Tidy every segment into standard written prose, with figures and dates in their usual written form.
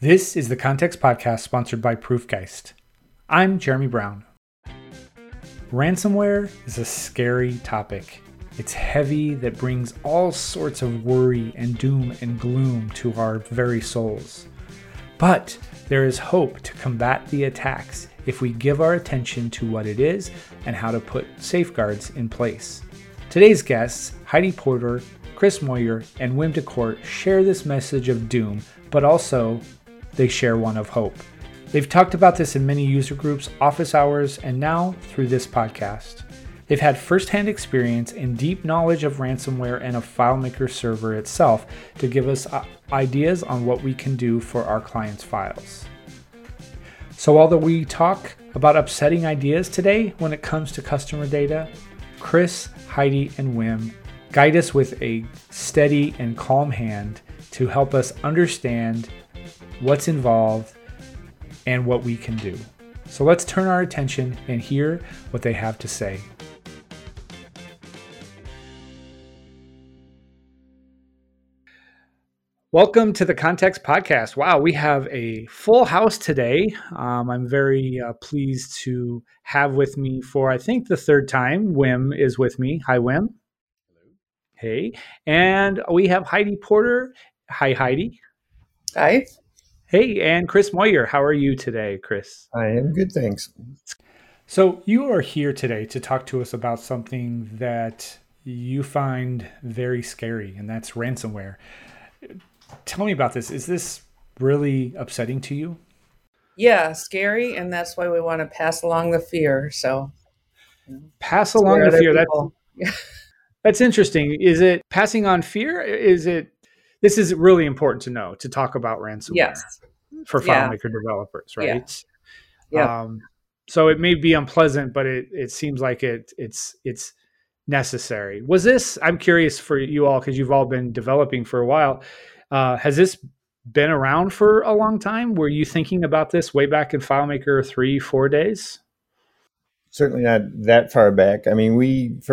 This is the Context Podcast sponsored by Proofgeist. I'm Jeremy Brown. Ransomware is a scary topic. It's heavy that brings all sorts of worry and doom and gloom to our very souls. But there is hope to combat the attacks if we give our attention to what it is and how to put safeguards in place. Today's guests, Heidi Porter, Chris Moyer, and Wim Decorte, share this message of doom, but also they share one of hope. They've talked about this in many user groups, office hours, and now through this podcast. They've had firsthand experience and deep knowledge of ransomware and of FileMaker server itself to give us ideas on what we can do for our clients' files. So although we talk about upsetting ideas today when it comes to customer data, Chris, Heidi, and Wim guide us with a steady and calm hand to help us understand what's involved and what we can do. So let's turn our attention and hear what they have to say. Welcome to the Context Podcast. Wow, we have a full house today. I'm very pleased to have with me for, I think, the third time. Wim is with me. Hi, Wim. Hello. Hey. And we have Heidi Porter. Hi, Heidi. Hi. Hey, and Chris Moyer. How are you today, Chris? I am good, thanks. So you are here today to talk to us about something that you find very scary, and that's ransomware. Tell me about this. Is this really upsetting to you? Yeah, scary. And that's why we want to pass along the fear. So pass along the fear. That's interesting. Is it passing on fear? This is really important to know, to talk about ransomware for FileMaker developers, right? Yeah. So it may be unpleasant, but it seems like it's necessary. Was this, I'm curious for you all, because you've all been developing for a while. Has this been around for a long time? Were you thinking about this way back in FileMaker 3-4 days? Certainly not that far back. I mean, we'd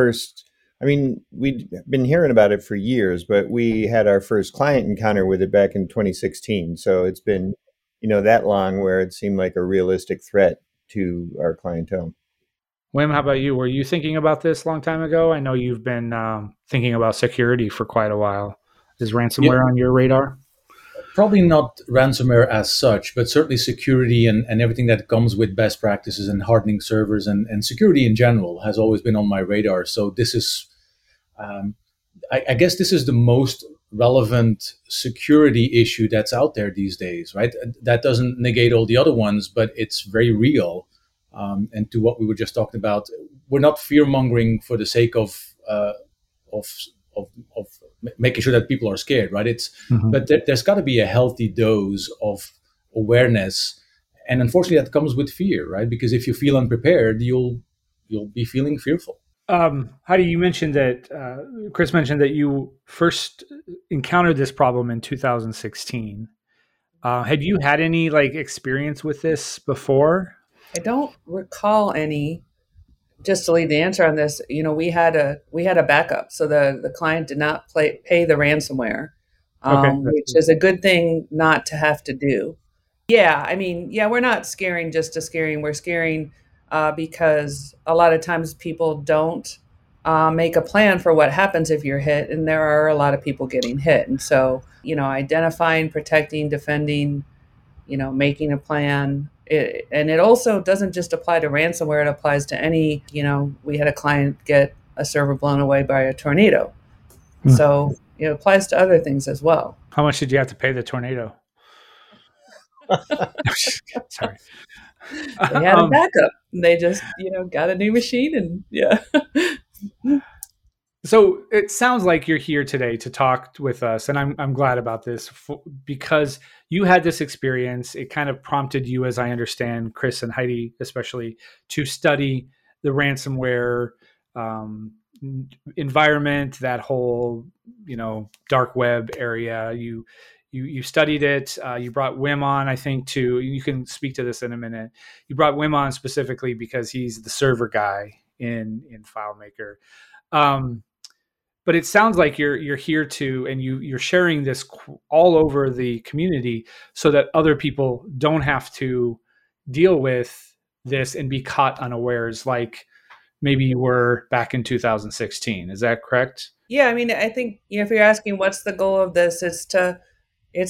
been hearing about it for years, but we had our first client encounter with it back in 2016. So it's been, that long where it seemed like a realistic threat to our clientele. Wim, how about you? Were you thinking about this a long time ago? I know you've been thinking about security for quite a while. Is ransomware on your radar? Probably not ransomware as such, but certainly security and everything that comes with best practices and hardening servers and security in general has always been on my radar. So this is, I guess this is the most relevant security issue that's out there these days, right? That doesn't negate all the other ones, but it's very real. And to what we were just talking about, we're not fear-mongering for the sake of making sure that people are scared, right? But there's got to be a healthy dose of awareness, and unfortunately, that comes with fear, right? Because if you feel unprepared, you'll be feeling fearful. Heidi, you mentioned that Chris mentioned that you first encountered this problem in 2016. Had you had any experience with this before? I don't recall any. Just to leave the answer on this, we had a backup, so the client did not pay the ransomware, which is a good thing not to have to do. Yeah, I mean, we're not scaring just to scaring. We're scaring because a lot of times people don't make a plan for what happens if you're hit, and there are a lot of people getting hit, and so identifying, protecting, defending, making a plan. And it also doesn't just apply to ransomware, it applies to any, we had a client get a server blown away by a tornado. So it applies to other things as well. How much did you have to pay the tornado? Sorry. They had a backup. They just, got a new machine So it sounds like you're here today to talk with us, and I'm glad about this because you had this experience. It kind of prompted you, as I understand, Chris and Heidi especially, to study the ransomware environment, that whole dark web area. You studied it. You brought Wim on, I think, too. You can speak to this in a minute. You brought Wim on specifically because he's the server guy in FileMaker. But it sounds like you're here to, and you're sharing this all over the community so that other people don't have to deal with this and be caught unawares, like maybe you were back in 2016. Is that correct? Yeah, I mean, I think, you know, if you're asking what's the goal of this, it's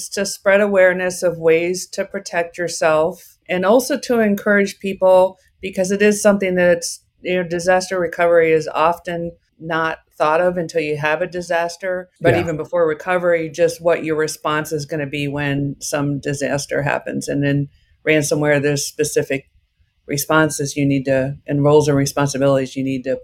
to spread awareness of ways to protect yourself, and also to encourage people, because it is something that's, you know, disaster recovery is often not thought of until you have a disaster, but even before recovery, just what your response is going to be when some disaster happens. And then ransomware, there's specific responses you need to, and roles and responsibilities you need to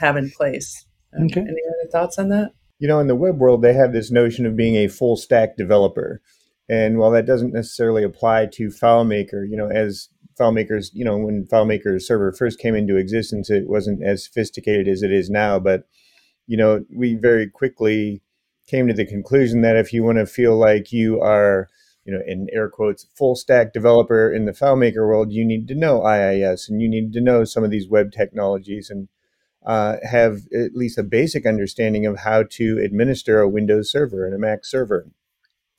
have in place. Okay. Any other thoughts on that? You know, in the web world, they have this notion of being a full stack developer. And while that doesn't necessarily apply to FileMaker, you know, as FileMakers, you know, when FileMaker server first came into existence, it wasn't as sophisticated as it is now. But, you know, we very quickly came to the conclusion that if you want to feel like you are, you know, in air quotes, full stack developer in the FileMaker world, you need to know IIS and you need to know some of these web technologies and have at least a basic understanding of how to administer a Windows server and a Mac server.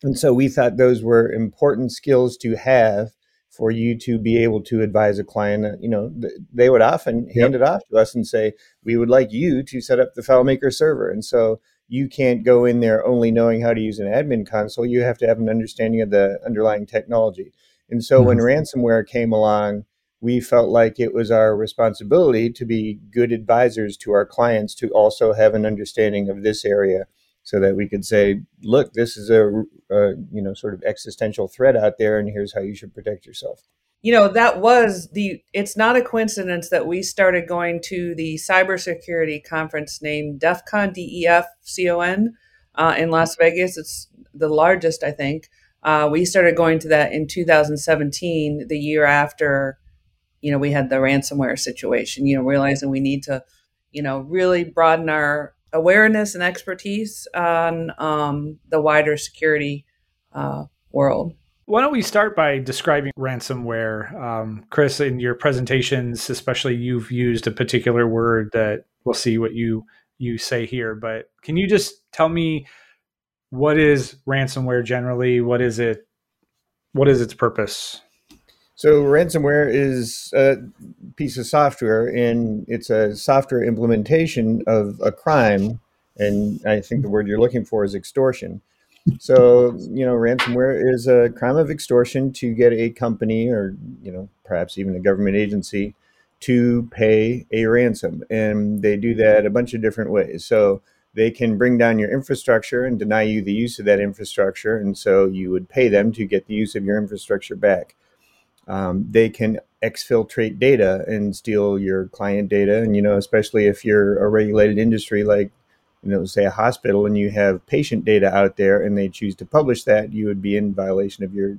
And so we thought those were important skills to have for you to be able to advise a client. You know, they would often hand it off to us and say, we would like you to set up the FileMaker server. And so you can't go in there only knowing how to use an admin console. You have to have an understanding of the underlying technology. And so when ransomware came along, we felt like it was our responsibility to be good advisors to our clients, to also have an understanding of this area so that we could say, look, this is a you know, sort of existential threat out there, and here's how you should protect yourself. You know, that was it's not a coincidence that we started going to the cybersecurity conference named DEFCON, DEFCON, in Las Vegas. It's the largest, I think. We started going to that in 2017, the year after, you know, we had the ransomware situation, you know, realizing we need to, you know, really broaden our awareness and expertise on the wider security world. Why don't we start by describing ransomware? Chris, in your presentations, especially, you've used a particular word that we'll see what you say here. But can you just tell me, what is ransomware generally? What is it? What is its purpose? So ransomware is a piece of software, and it's a software implementation of a crime. And I think the word you're looking for is extortion. So, you know, ransomware is a crime of extortion to get a company or, you know, perhaps even a government agency to pay a ransom. And they do that a bunch of different ways. So they can bring down your infrastructure and deny you the use of that infrastructure. And so you would pay them to get the use of your infrastructure back. They can exfiltrate data and steal your client data. And, you know, especially if you're a regulated industry like, you know, say a hospital, and you have patient data out there and they choose to publish that, you would be in violation of your,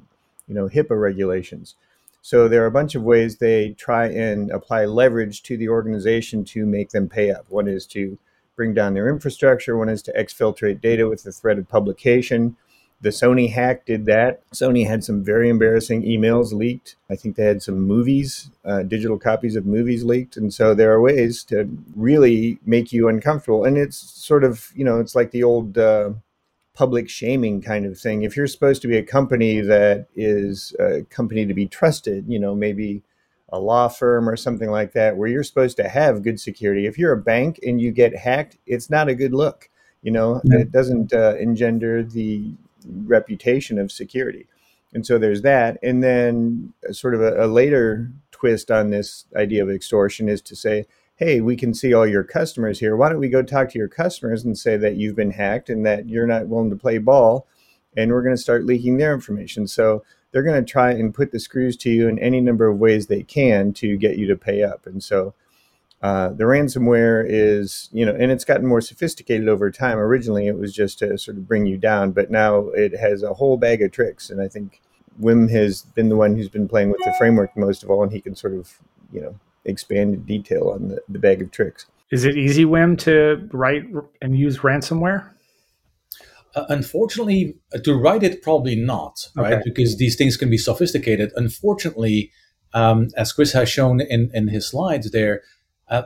you know, HIPAA regulations. So there are a bunch of ways they try and apply leverage to the organization to make them pay up. One is to bring down their infrastructure. One is to exfiltrate data with the threat of publication. The Sony hack did that. Sony had some very embarrassing emails leaked. I think they had some movies, digital copies of movies leaked. And so there are ways to really make you uncomfortable. And it's sort of, you know, it's like the old public shaming kind of thing. If you're supposed to be a company that is a company to be trusted, you know, maybe a law firm or something like that, where you're supposed to have good security. If you're a bank and you get hacked, it's not a good look. You know, it doesn't engender the reputation of security. And so there's that. And then sort of a later twist on this idea of extortion is to say, hey, we can see all your customers here. Why don't we go talk to your customers and say that you've been hacked and that you're not willing to play ball, and we're going to start leaking their information. So they're going to try and put the screws to you in any number of ways they can to get you to pay up. And so the ransomware is, you know, and it's gotten more sophisticated over time. Originally, it was just to sort of bring you down, but now it has a whole bag of tricks. And I think Wim has been the one who's been playing with the framework most of all, and he can sort of, you know, expand in detail on the bag of tricks. Is it easy, Wim, to write and use ransomware? Unfortunately, to write it, probably not, right? Okay. Because these things can be sophisticated. Unfortunately, as Chris has shown in his slides there,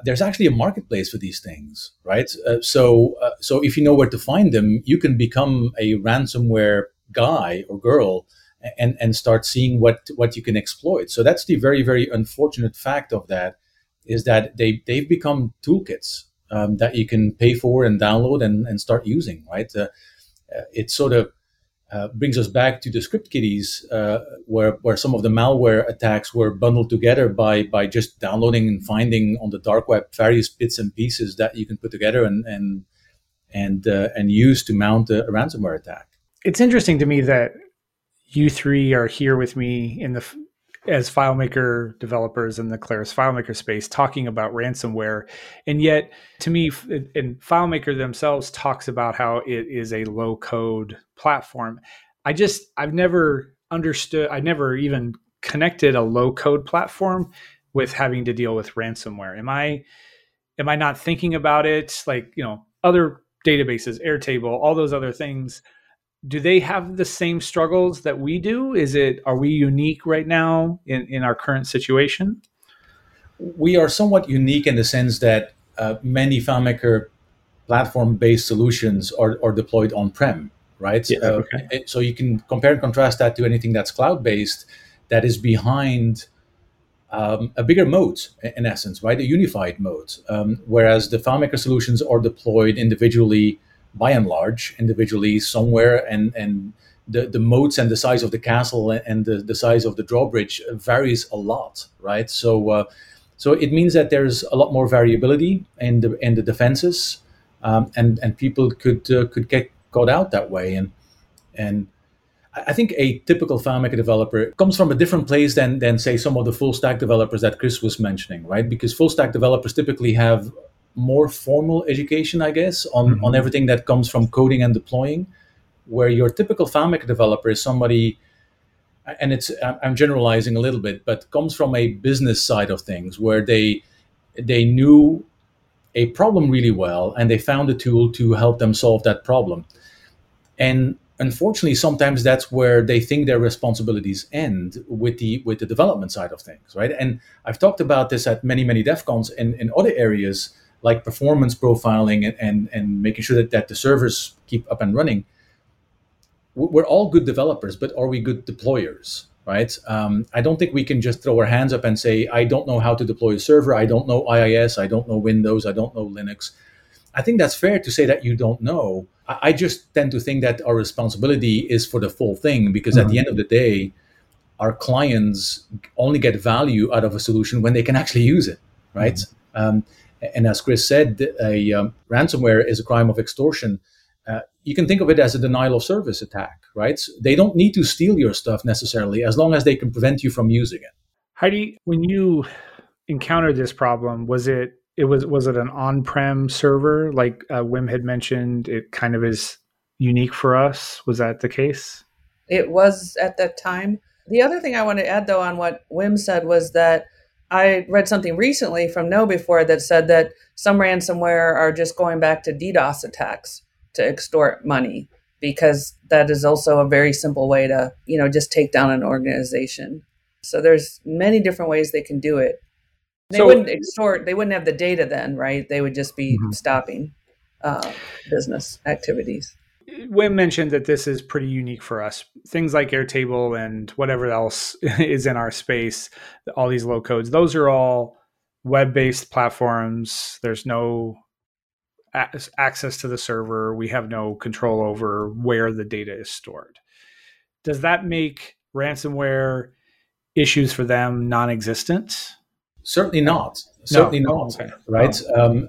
There's actually a marketplace for these things, right? So if you know where to find them, you can become a ransomware guy or girl and start seeing what you can exploit. So that's the very, very unfortunate fact of that, is that they've become toolkits that you can pay for and download and start using, right? It sort of brings us back to the script kiddies, where some of the malware attacks were bundled together by just downloading and finding on the dark web various bits and pieces that you can put together and use to mount a ransomware attack. It's interesting to me that you three are here with me as FileMaker developers in the Claris FileMaker space talking about ransomware. And yet, to me, and FileMaker themselves talks about how it is a low-code platform. I've never understood, I've never even connected a low-code platform with having to deal with ransomware. Am I not thinking about it? Like, other databases, Airtable, all those other things, do they have the same struggles that we do? Are we unique right now in our current situation? We are somewhat unique in the sense that many FileMaker platform-based solutions are deployed on-prem, right? Yeah, okay. So you can compare and contrast that to anything that's cloud-based that is behind a bigger moat, in essence, right? A unified moat, whereas the FileMaker solutions are deployed individually, by and large, somewhere, and the moats and the size of the castle and the size of the drawbridge varies a lot, right? So it means that there's a lot more variability in the defenses, and people could get caught out that way. And I think a typical FileMaker developer comes from a different place than say some of the full stack developers that Chris was mentioning, right? Because full stack developers typically have more formal education, I guess, on everything that comes from coding and deploying, where your typical FileMaker developer is somebody, and I'm generalizing a little bit, but comes from a business side of things where they knew a problem really well and they found a tool to help them solve that problem. And unfortunately, sometimes that's where they think their responsibilities end with the development side of things, right? And I've talked about this at many, many DEFCONs and in other areas, like performance profiling and making sure that the servers keep up and running. We're all good developers, but are we good deployers, right? I don't think we can just throw our hands up and say, I don't know how to deploy a server. I don't know IIS. I don't know Windows. I don't know Linux. I think that's fair to say that you don't know. I just tend to think that our responsibility is for the full thing, because at the end of the day, our clients only get value out of a solution when they can actually use it, right? And as Chris said, ransomware is a crime of extortion. You can think of it as a denial of service attack, right? So they don't need to steal your stuff necessarily, as long as they can prevent you from using it. Heidi, when you encountered this problem, was it an on-prem server? Like Wim had mentioned, it kind of is unique for us. Was that the case? It was at that time. The other thing I want to add, though, on what Wim said was that I read something recently from KnowBe4 that said that some ransomware are just going back to DDoS attacks to extort money, because that is also a very simple way to, just take down an organization. So there's many different ways they can do it. They wouldn't extort, they wouldn't have the data then, right? They would just be stopping business activities. Wim mentioned that this is pretty unique for us. Things like Airtable and whatever else is in our space, all these low codes, those are all web-based platforms. There's no access to the server. We have no control over where the data is stored. Does that make ransomware issues for them non-existent? Certainly not. Certainly not. Okay. Right? No.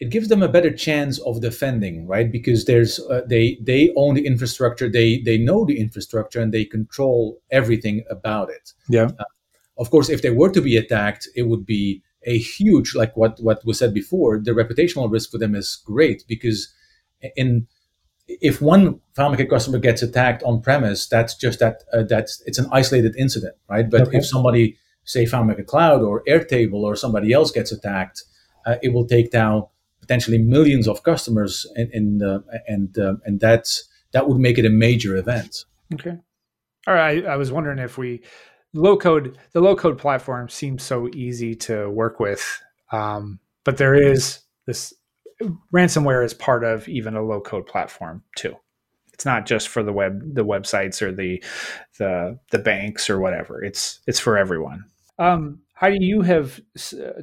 It gives them a better chance of defending, right? Because there's they own the infrastructure, they know the infrastructure, and they control everything about it. Yeah. Of course, if they were to be attacked, it would be a huge, like what was said before, the reputational risk for them is great, because if one FileMaker customer gets attacked on premise, that's just that's it's an isolated incident, right? But if somebody, say FileMaker Cloud or Airtable or somebody else gets attacked, it will take down potentially millions of customers, and that would make it a major event. Okay. All right. I was wondering if we the low code platform seems so easy to work with, but there is this ransomware is part of even a low code platform too. It's not just for the websites or the banks or whatever. It's for everyone. Heidi, you have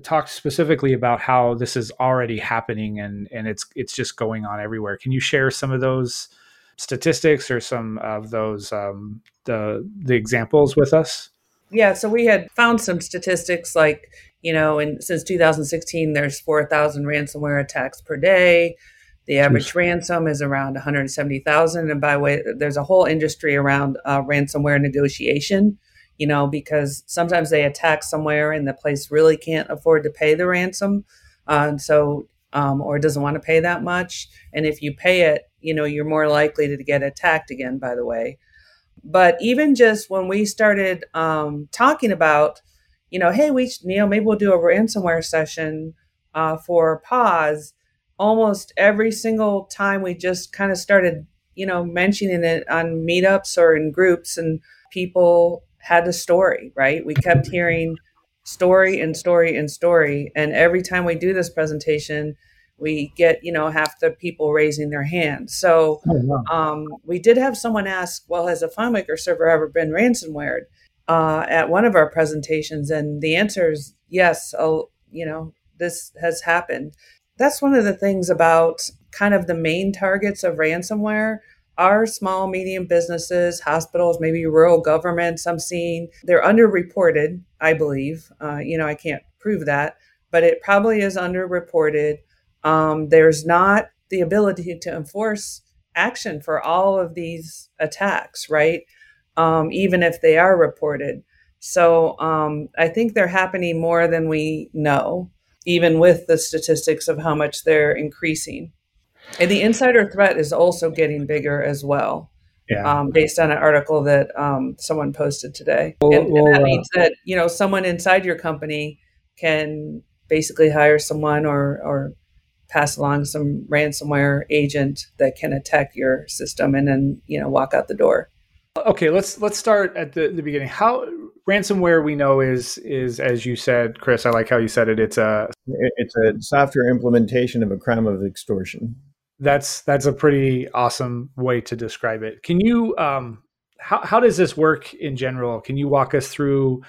talked specifically about how this is already happening and it's just going on everywhere. Can you share some of those statistics or some of those the examples with us? Yeah, so we had found some statistics like, and since 2016, there's 4,000 ransomware attacks per day. The average ransom is around $170,000. And by the way, there's a whole industry around ransomware negotiation, because sometimes they attack somewhere and the place really can't afford to pay the ransom. Or doesn't want to pay that much. And if you pay it, you're more likely to get attacked again, by the way. But even just when we started talking about, hey, maybe we'll do a ransomware session for PAWS. Almost every single time we just kind of started, mentioning it on meetups or in groups, and people had a story, right? We kept hearing story and story and story. And every time we do this presentation, we get, half the people raising their hands. So we did have someone ask, well, has a FileMaker server ever been ransomwared at one of our presentations? And the answer is yes, this has happened. That's one of the things about kind of the main targets of ransomware are small, medium businesses, hospitals, maybe rural governments. I'm seeing they're underreported, I believe. I can't prove that, but it probably is underreported. There's not the ability to enforce action for all of these attacks, right? Even if they are reported. So I think they're happening more than we know, even with the statistics of how much they're increasing. And the insider threat is also getting bigger as well, based on an article that someone posted today. And that means that, someone inside your company can basically hire someone or pass along some ransomware agent that can attack your system and then, walk out the door. Okay, let's start at the beginning. How ransomware we know is as you said, Chris. I like how you said it. It's a software implementation of a crime of extortion. That's a pretty awesome way to describe it. Can you how does this work in general? Can you walk us through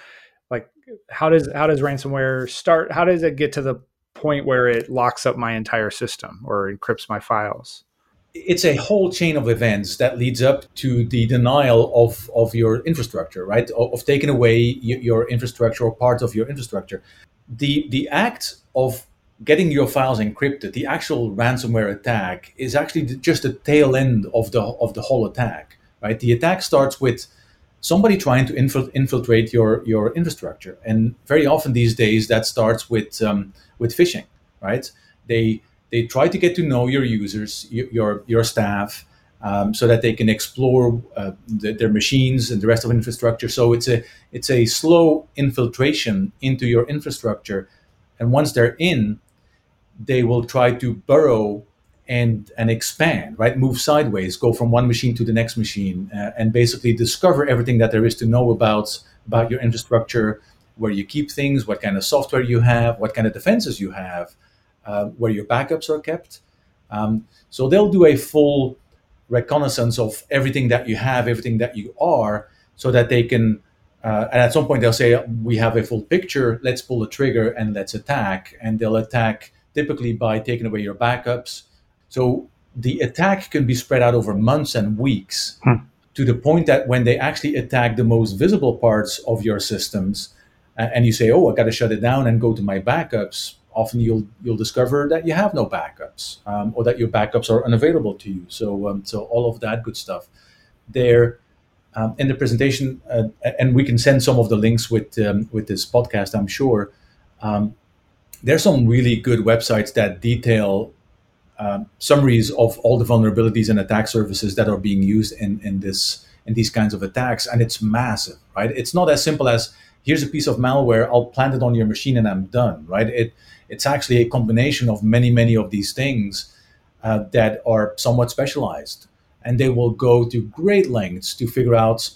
like how does ransomware start? How does it get to the point where it locks up my entire system or encrypts my files? It's a whole chain of events that leads up to the denial of your infrastructure, right? Of taking away your infrastructure or part of your infrastructure. The act of getting your files encrypted, the actual ransomware attack, is actually just the tail end of the whole attack, right? The attack starts with somebody trying to infiltrate your infrastructure, and very often these days that starts with phishing, right? They try to get to know your users, your staff, so that they can explore their machines and the rest of infrastructure. So it's a slow infiltration into your infrastructure, and once they're in, they will try to burrow and expand, right? Move sideways, go from one machine to the next machine, and basically discover everything that there is to know about your infrastructure, where you keep things, what kind of software you have, what kind of defenses you have. Where your backups are kept. So they'll do a full reconnaissance of everything that you have, everything that you are, so that they can, and at some point they'll say, we have a full picture, let's pull the trigger and let's attack. And they'll attack typically by taking away your backups. So the attack can be spread out over months and weeks to the point that when they actually attack the most visible parts of your systems, and you say, I got to shut it down and go to my backups, often you'll discover that you have no backups, or that your backups are unavailable to you. So all of that good stuff there in the presentation, and we can send some of the links with this podcast, I'm sure. There's some really good websites that detail summaries of all the vulnerabilities and attack services that are being used in these kinds of attacks, and it's massive, right? It's not as simple as here's a piece of malware, I'll plant it on your machine and I'm done, right? It's actually a combination of many, many of these things that are somewhat specialized. And they will go to great lengths to figure out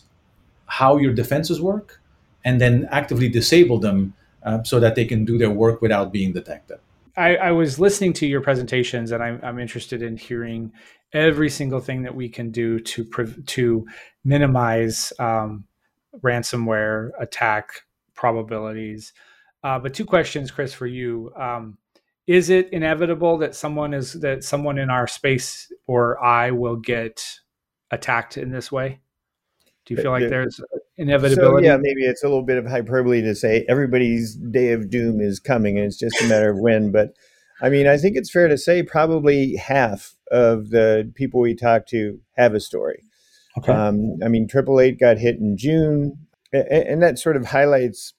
how your defenses work and then actively disable them so that they can do their work without being detected. I was listening to your presentations, and I'm interested in hearing every single thing that we can do to minimize ransomware attack probabilities. But two questions, Chris, for you. Is it inevitable that someone in our space or I will get attacked in this way? Do you feel like there's inevitability? So, yeah, maybe it's a little bit of hyperbole to say everybody's day of doom is coming and it's just a matter of when. But I mean, I think it's fair to say probably half of the people we talk to have a story. Okay. I mean, 888 got hit in June, and that sort of highlights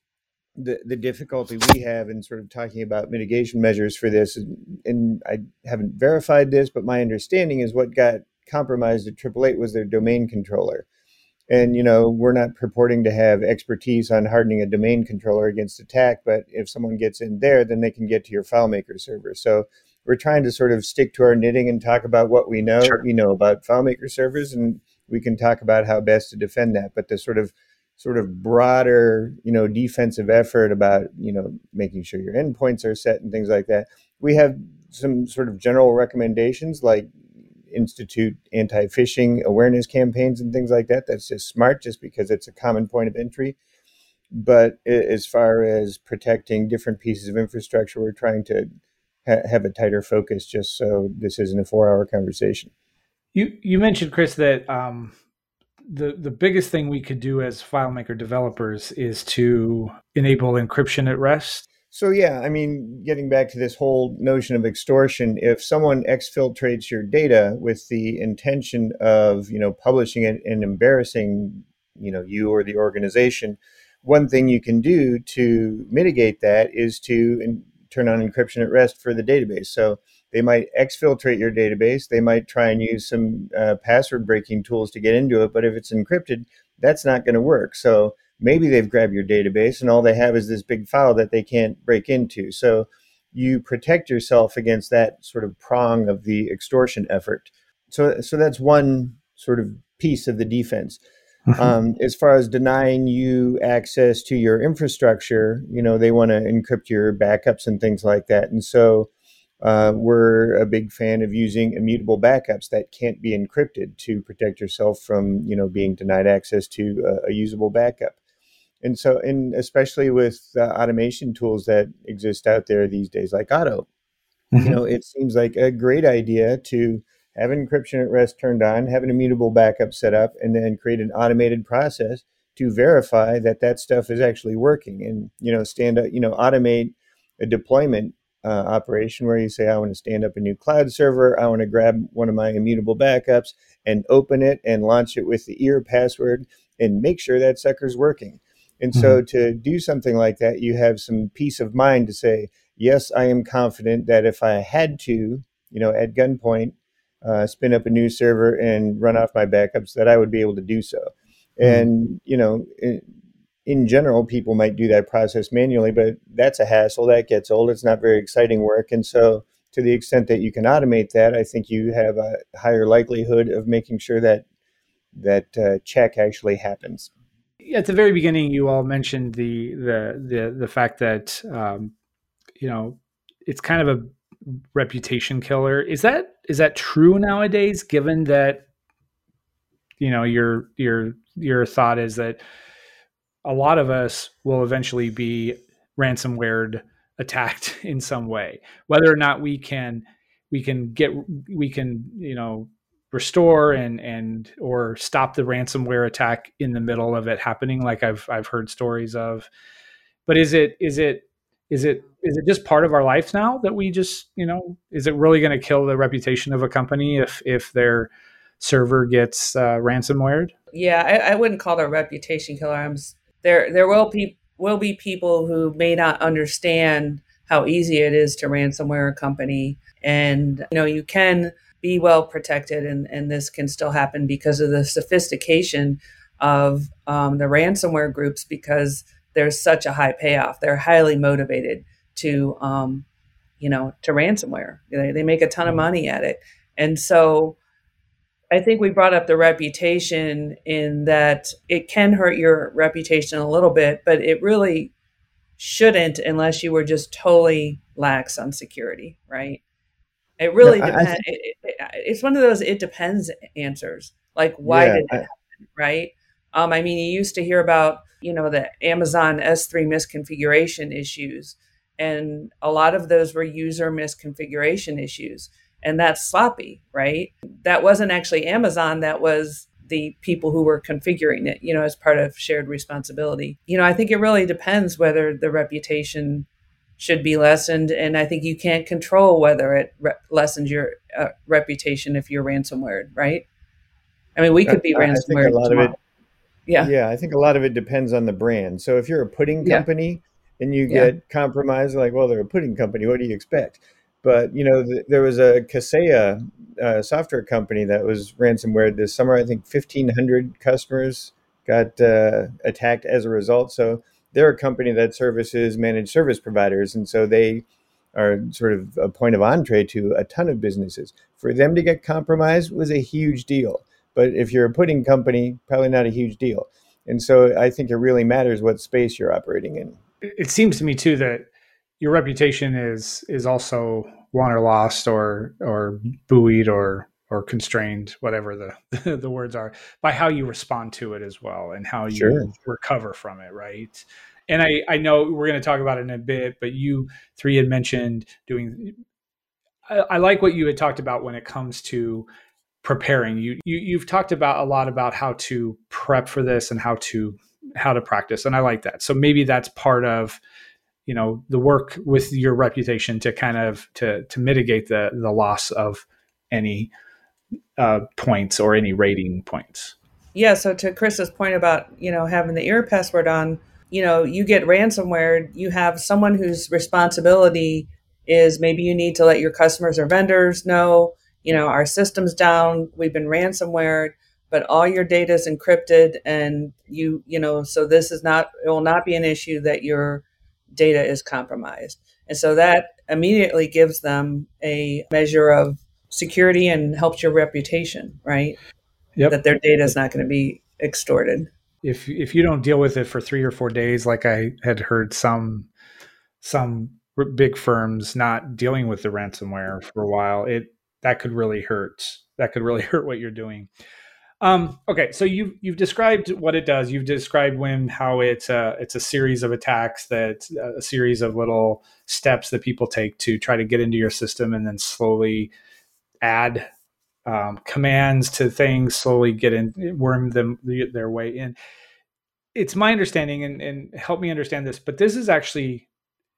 the difficulty we have in sort of talking about mitigation measures for this. And I haven't verified this, but my understanding is what got compromised at 888 was their domain controller. And, you know, we're not purporting to have expertise on hardening a domain controller against attack, but if someone gets in there, then they can get to your FileMaker server. So we're trying to sort of stick to our knitting and talk about what we know. Sure. We know about FileMaker servers, and we can talk about how best to defend that. But the sort of broader, you know, defensive effort about, you know, making sure your endpoints are set and things like that. We have some sort of general recommendations, like institute anti-phishing awareness campaigns and things like that. That's just smart, just because it's a common point of entry. But as far as protecting different pieces of infrastructure, we're trying to have a tighter focus, just so this isn't a 4-hour conversation. You mentioned, Chris, that the biggest thing we could do as FileMaker developers is to enable encryption at rest. So, yeah, I mean, getting back to this whole notion of extortion, if someone exfiltrates your data with the intention of, you know, publishing it and embarrassing, you know, you or the organization, one thing you can do to mitigate that is to turn on encryption at rest for the database. So they might exfiltrate your database. They might try and use some password breaking tools to get into it. But if it's encrypted, that's not going to work. So maybe they've grabbed your database and all they have is this big file that they can't break into. So you protect yourself against that sort of prong of the extortion effort. So that's one sort of piece of the defense. As far as denying you access to your infrastructure, you know, they want to encrypt your backups and things like that. And so we're a big fan of using immutable backups that can't be encrypted to protect yourself from, you know, being denied access to a usable backup. And so, and especially with automation tools that exist out there these days, like Auto, you know, it seems like a great idea to have encryption at rest turned on, have an immutable backup set up, and then create an automated process to verify that that stuff is actually working. And, you know, automate a deployment operation where you say, I want to stand up a new cloud server. I want to grab one of my immutable backups and open it and launch it with the ear password and make sure that sucker's working. And so to do something like that, you have some peace of mind to say, yes, I am confident that if I had to, you know, at gunpoint, spin up a new server and run off my backups, that I would be able to do so. And, you know, in general, people might do that process manually, but that's a hassle. That gets old. It's not very exciting work. And so to the extent that you can automate that, I think you have a higher likelihood of making sure that that check actually happens. At the very beginning, you all mentioned the fact that, you know, it's kind of a reputation killer. Is that true nowadays, given that, you know, your thought is that a lot of us will eventually be ransomwared, attacked in some way, whether or not we can you know, restore and or stop the ransomware attack in the middle of it happening, like I've heard stories of. But is it just part of our life now that we just, you know, is it really going to kill the reputation of a company if they're server gets ransomwared? Yeah, I wouldn't call it a reputation killer. There will be people who may not understand how easy it is to ransomware a company. And, you know, you can be well protected, and this can still happen because of the sophistication of the ransomware groups, because there's such a high payoff. They're highly motivated to, to ransomware. They make a ton of money at it. And so I think we brought up the reputation in that it can hurt your reputation a little bit, but it really shouldn't unless you were just totally lax on security, right? It really depends. It's one of those it depends answers. Like, why did it happen, right? I mean, you used to hear about, you know, the Amazon S3 misconfiguration issues, and a lot of those were user misconfiguration issues. And that's sloppy, right? That wasn't actually Amazon. That was the people who were configuring it, you know, as part of shared responsibility. You know, I think it really depends whether the reputation should be lessened. And I think you can't control whether it lessens your reputation if you're ransomware, right? I mean, we could be ransomware tomorrow. Yeah, I think a lot of it depends on the brand. So if you're a pudding company and you get compromised, like, well, they're a pudding company, what do you expect? But, you know, there was a Kaseya software company that was ransomware this summer. I think 1,500 customers got attacked as a result. So they're a company that services managed service providers. And so they are sort of a point of entree to a ton of businesses. For them to get compromised was a huge deal. But if you're a pudding company, probably not a huge deal. And so I think it really matters what space you're operating in. It seems to me, too, that your reputation is also won or lost or buoyed or constrained, whatever the words are, by how you respond to it as well and how you recover from it, right? And I know we're going to talk about it in a bit, but you three had mentioned doing... I like what you had talked about when it comes to preparing. You've talked about a lot about how to prep for this and how to practice, and I like that. So maybe that's part of... you know, the work with your reputation to kind of to mitigate the loss of any points or any rating points. Yeah. So to Chris's point about, you know, having the ear password on, you know, you get ransomware, you have someone whose responsibility is maybe you need to let your customers or vendors know, you know, our system's down, we've been ransomware, but all your data is encrypted and you know, so this is not, it will not be an issue that you're data is compromised. And so that immediately gives them a measure of security and helps your reputation, right? Yep. That their data is not going to be extorted. If you don't deal with it for 3 or 4 days, like I had heard some big firms not dealing with the ransomware for a while, that could really hurt. That could really hurt what you're doing. Okay, so you've described what it does. You've described how it's a series of attacks, that a series of little steps that people take to try to get into your system and then slowly add commands to things, slowly get in, worm them their way in. It's my understanding, and help me understand this, but this is actually,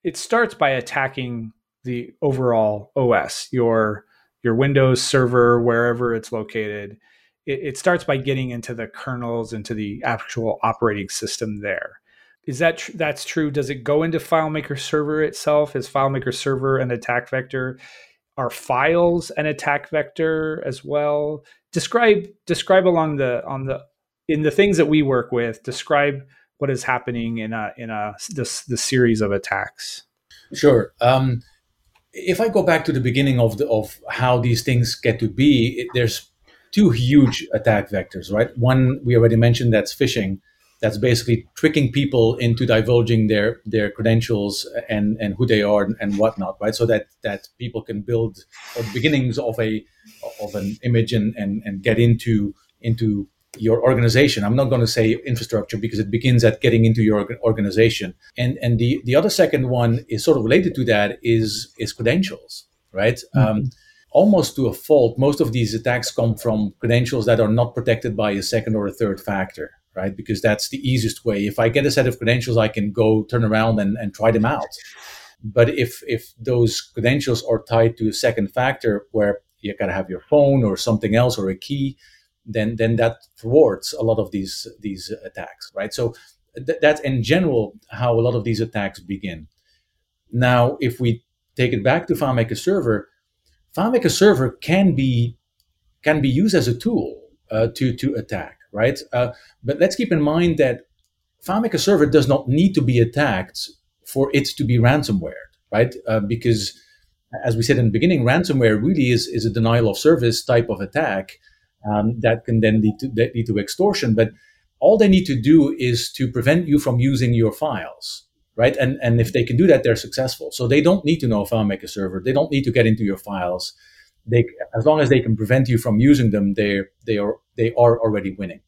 it starts by attacking the overall OS, your Windows server, wherever it's located. It starts by getting into the kernels, into the actual operating system there. Is that that's true? Does it go into FileMaker Server itself? Is FileMaker Server an attack vector? Are files an attack vector as well? Describe in the things that we work with. Describe what is happening in the series of attacks. Sure. If I go back to the beginning of how these things get to be, there's two huge attack vectors, right? One we already mentioned, that's phishing. That's basically tricking people into divulging their credentials and who they are and whatnot, right? So that people can build the beginnings of an image and get into your organization. I'm not going to say infrastructure because it begins at getting into your organization. And the other second one is sort of related to that is credentials, right? Mm-hmm. Almost to a fault, most of these attacks come from credentials that are not protected by a second or a third factor, right? Because that's the easiest way. If I get a set of credentials, I can go turn around and try them out. But if those credentials are tied to a second factor where you gotta have your phone or something else or a key, then that thwarts a lot of these attacks, right? So that's in general how a lot of these attacks begin. Now, if we take it back to FileMaker Server, FileMaker Server can be used as a tool to attack, right? But let's keep in mind that FileMaker Server does not need to be attacked for it to be ransomware, right? Because as we said in the beginning, ransomware really is a denial of service type of attack that can then lead to extortion. But all they need to do is to prevent you from using your files, right? And if they can do that, they're successful. So they don't need to know a FileMaker server. They don't need to get into your files. They, as long as they can prevent you from using them, they are already winning.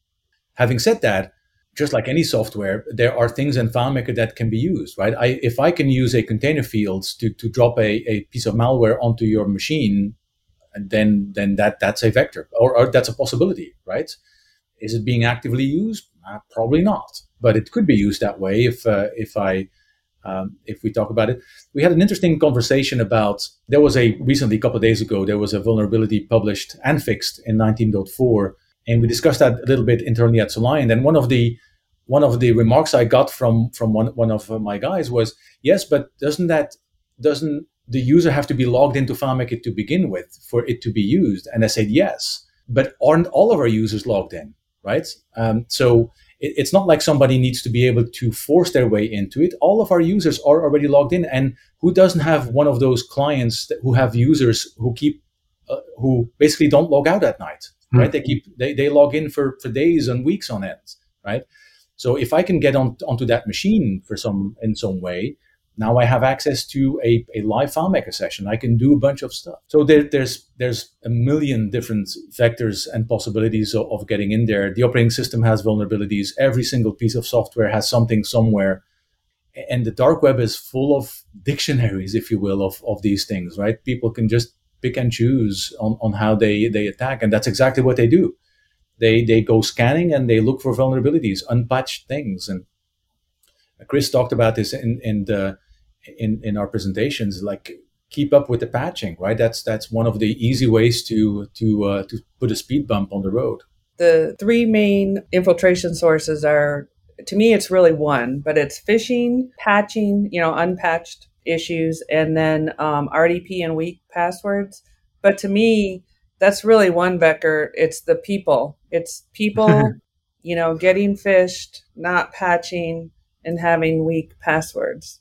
Having said that, just like any software, there are things in FileMaker that can be used, right? If I can use a container field to drop a piece of malware onto your machine, then that's a vector or that's a possibility, right? Is it being actively used? Probably not, but it could be used that way if we talk about it. We had an interesting conversation about, recently, a couple of days ago, there was a vulnerability published and fixed in 19.4, and we discussed that a little bit internally at Soliant. And one of the remarks I got from one of my guys was, yes, but doesn't the user have to be logged into FileMaker to begin with for it to be used? And I said, yes, but aren't all of our users logged in, right? So it's not like somebody needs to be able to force their way into it. All of our users are already logged in. And who doesn't have one of those clients who have users who basically don't log out at night, right? Mm-hmm. They log in for days and weeks on end, right? So if I can get onto that machine in some way, now I have access to a live FileMaker session. I can do a bunch of stuff. So there's a million different vectors and possibilities of getting in there. The operating system has vulnerabilities. Every single piece of software has something somewhere. And the dark web is full of dictionaries, if you will, of these things, right? People can just pick and choose on how they attack. And that's exactly what they do. They go scanning and they look for vulnerabilities, unpatched things. And Chris talked about this in our presentations. Like, keep up with the patching, right? That's one of the easy ways to put a speed bump on the road. The three main infiltration sources are, to me, it's really one, but it's phishing, patching, unpatched issues, and then RDP and weak passwords. But to me, that's really one vector. It's the people. It's people, getting phished, not patching, and having weak passwords.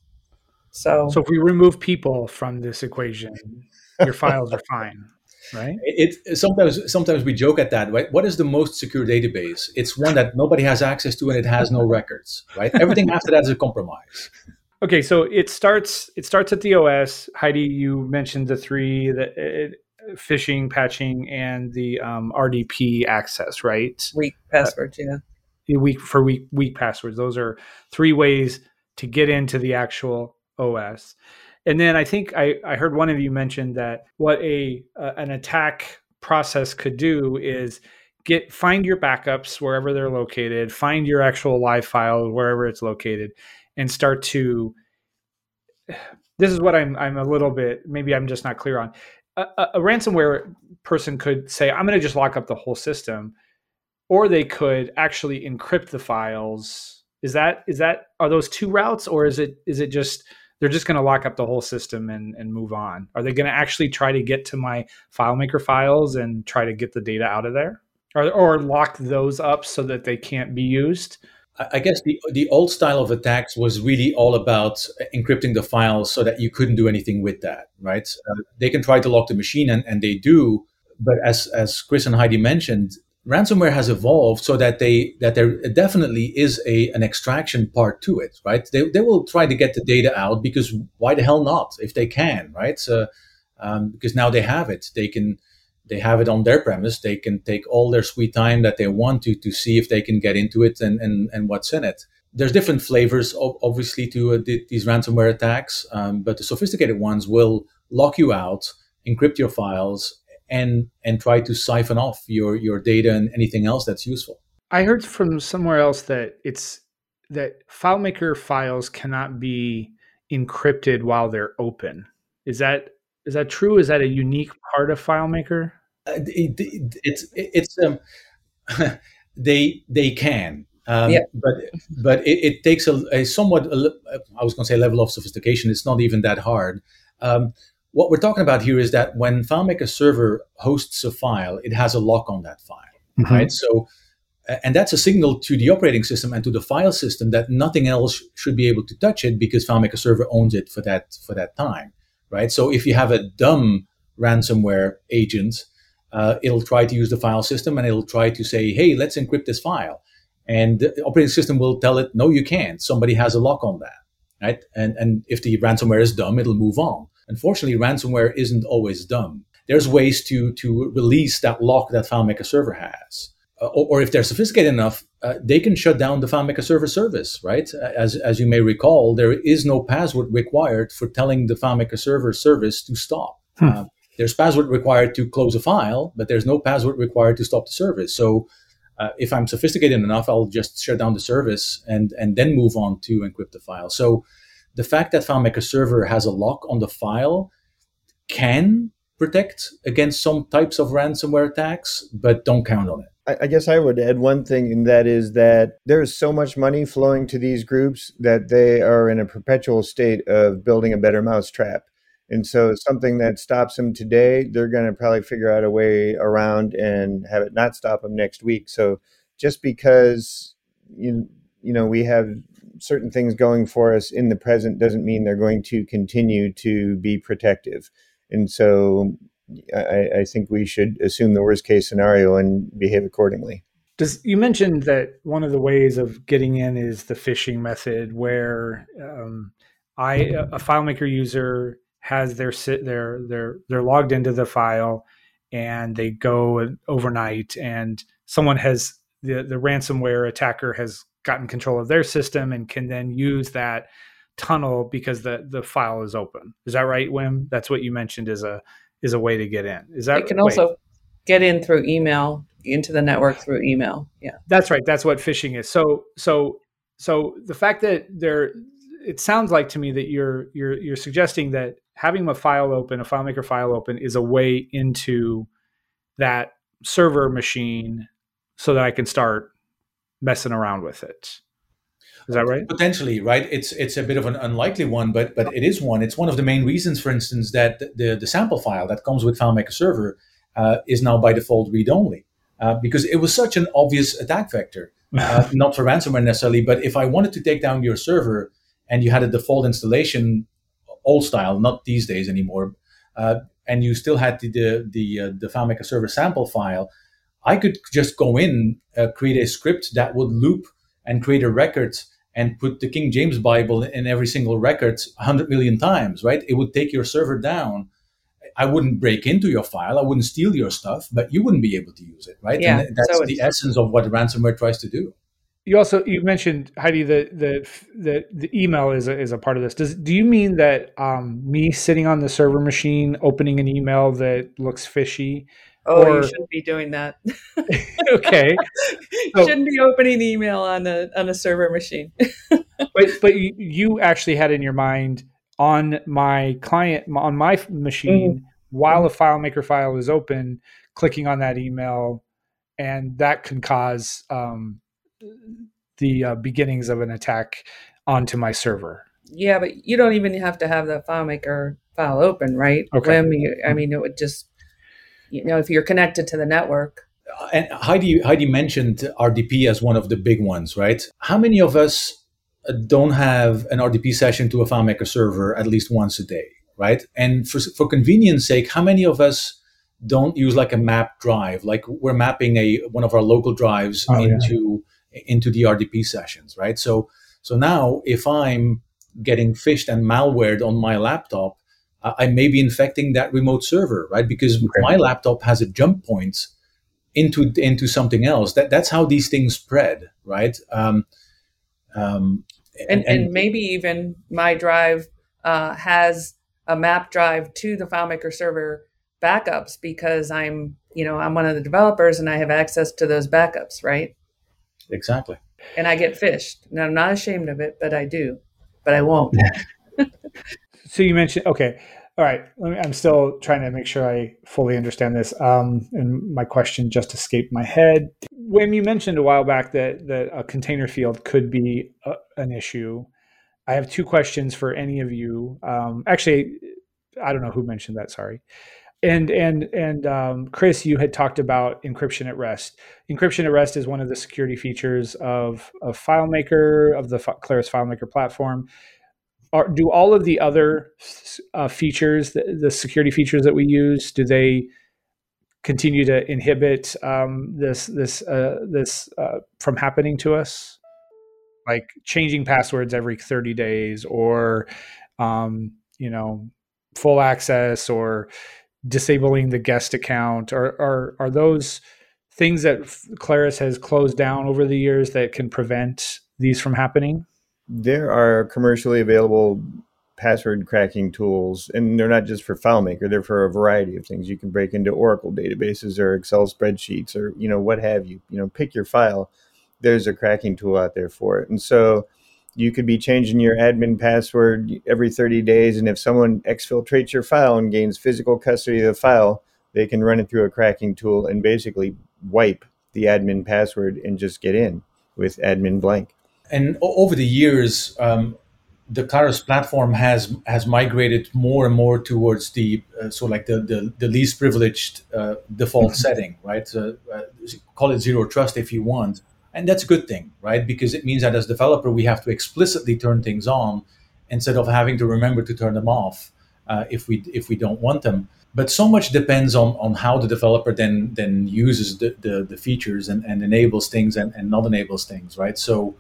So if we remove people from this equation, your files are fine, right? It sometimes we joke at that, right? What is the most secure database? It's one that nobody has access to and it has no records, right? Everything after that is a compromise. Okay, so it starts at the OS. Heidi, you mentioned the three, phishing, patching, and the RDP access, right? Weak passwords, yeah. Weak passwords. Those are three ways to get into the actual OS. And then I think I heard one of you mention that what an attack process could do is find your backups wherever they're located, find your actual live file wherever it's located, and start to. This is what I'm a little bit, maybe I'm just not clear on. A ransomware person could say, I'm going to just lock up the whole system. Or they could actually encrypt the files. Are those two routes, or is it just they're just going to lock up the whole system and move on? Are they going to actually try to get to my FileMaker files and try to get the data out of there, or lock those up so that they can't be used? I guess the old style of attacks was really all about encrypting the files so that you couldn't do anything with that, right? They can try to lock the machine, and they do, but as Chris and Heidi mentioned, ransomware has evolved so that there definitely is an extraction part to it, right? They will try to get the data out, because why the hell not if they can, right? So, because now they have it. They have it on their premise. They can take all their sweet time that they want to see if they can get into it and what's in it. There's different flavors, obviously, to these ransomware attacks, but the sophisticated ones will lock you out, encrypt your files, and try to siphon off your data and anything else that's useful. I heard from somewhere else that FileMaker files cannot be encrypted while they're open. Is that true? Is that a unique part of FileMaker? They can, yeah. But it takes a level of sophistication. It's not even that hard. What we're talking about here is that when FileMaker server hosts a file, it has a lock on that file, mm-hmm. right? So, and that's a signal to the operating system and to the file system that nothing else should be able to touch it, because FileMaker server owns it for that time, right? So if you have a dumb ransomware agent it'll try to use the file system, and it'll try to say, hey, let's encrypt this file. And the operating system will tell it, no, you can't. Somebody has a lock on that, right? And if the ransomware is dumb, it'll move on. Unfortunately, ransomware isn't always dumb. There's ways to release that lock that FileMaker server has. Or if they're sophisticated enough, they can shut down the FileMaker server service, right? As you may recall, there is no password required for telling the FileMaker server service to stop. There's password required to close a file, but there's no password required to stop the service. So if I'm sophisticated enough, I'll just shut down the service and then move on to encrypt the file. So the fact that FileMaker server has a lock on the file can protect against some types of ransomware attacks, but don't count on it. I guess I would add one thing, and that is that there is so much money flowing to these groups that they are in a perpetual state of building a better mousetrap. And so something that stops them today, they're going to probably figure out a way around and have it not stop them next week. So just because, you know, we have certain things going for us in the present doesn't mean they're going to continue to be protective. And so I think we should assume the worst case scenario and behave accordingly. You mentioned that one of the ways of getting in is the phishing method, where a FileMaker user has they're logged into the file, and they go overnight, and someone has the ransomware attacker has gotten control of their system and can then use that tunnel because the file is open. Is that right, Wim? That's what you mentioned is a way to get in. Is that? It can also get in through email, into the network through email. Yeah, that's right. That's what phishing is. So the fact that it sounds like to me that you're suggesting that having a file open, a FileMaker file open, is a way into that server machine so that I can start messing around with it. Is that right? Potentially, right? It's a bit of an unlikely one, but it is one. It's one of the main reasons, for instance, that the sample file that comes with FileMaker Server is now by default read-only, because it was such an obvious attack vector, not for ransomware necessarily, but if I wanted to take down your server and you had a default installation, old style, not these days anymore, and you still had the FileMaker Server sample file, I could just go in, create a script that would loop and create a record and put the King James Bible in every single record 100 million times, right? It would take your server down. I wouldn't break into your file. I wouldn't steal your stuff, but you wouldn't be able to use it, right? Yeah, and that's the essence of what ransomware tries to do. You mentioned, Heidi, that the email is a part of this. Do you mean that me sitting on the server machine, opening an email that looks fishy? You shouldn't be doing that. Okay. You shouldn't be opening email on a server machine. but you actually had in your mind, on my client, on my machine, while a FileMaker file is open, clicking on that email, and that can cause the beginnings of an attack onto my server. Yeah, but you don't even have to have the FileMaker file open, right? Okay. It would just... if you're connected to the network. And Heidi mentioned RDP as one of the big ones, right? How many of us don't have an RDP session to a FileMaker server at least once a day, right? And for convenience sake, how many of us don't use like a map drive? Like we're mapping one of our local drives into the RDP sessions, right? So now if I'm getting phished and malwared on my laptop, I may be infecting that remote server, right? Because my laptop has a jump point into something else. That's how these things spread, right? And maybe even my drive has a map drive to the FileMaker server backups because I'm one of the developers and I have access to those backups, right? Exactly. And I get phished. And I'm not ashamed of it, but I do. But I won't. So you mentioned, okay, all right. I'm still trying to make sure I fully understand this. And my question just escaped my head. Wim, you mentioned a while back that a container field could be an issue. I have two questions for any of you. Actually, I don't know who mentioned that. Sorry. And Chris, you had talked about encryption at rest. Encryption at rest is one of the security features of FileMaker, of the Claris FileMaker platform. Do all of the other features, the security features that we use, do they continue to inhibit this from happening to us, like changing passwords every 30 days or, full access or disabling the guest account, are those things that Claris has closed down over the years that can prevent these from happening? There are commercially available password cracking tools, and they're not just for FileMaker, they're for a variety of things. You can break into Oracle databases or Excel spreadsheets or, what have you, pick your file. There's a cracking tool out there for it. And so you could be changing your admin password every 30 days. And if someone exfiltrates your file and gains physical custody of the file, they can run it through a cracking tool and basically wipe the admin password and just get in with admin blank. And over the years, the Claris platform has migrated more and more towards the least privileged default setting, right? So, call it zero trust if you want. And that's a good thing, right? Because it means that as developer, we have to explicitly turn things on instead of having to remember to turn them off if we don't want them. But so much depends on how the developer then uses the features and enables things and not enables things, right? So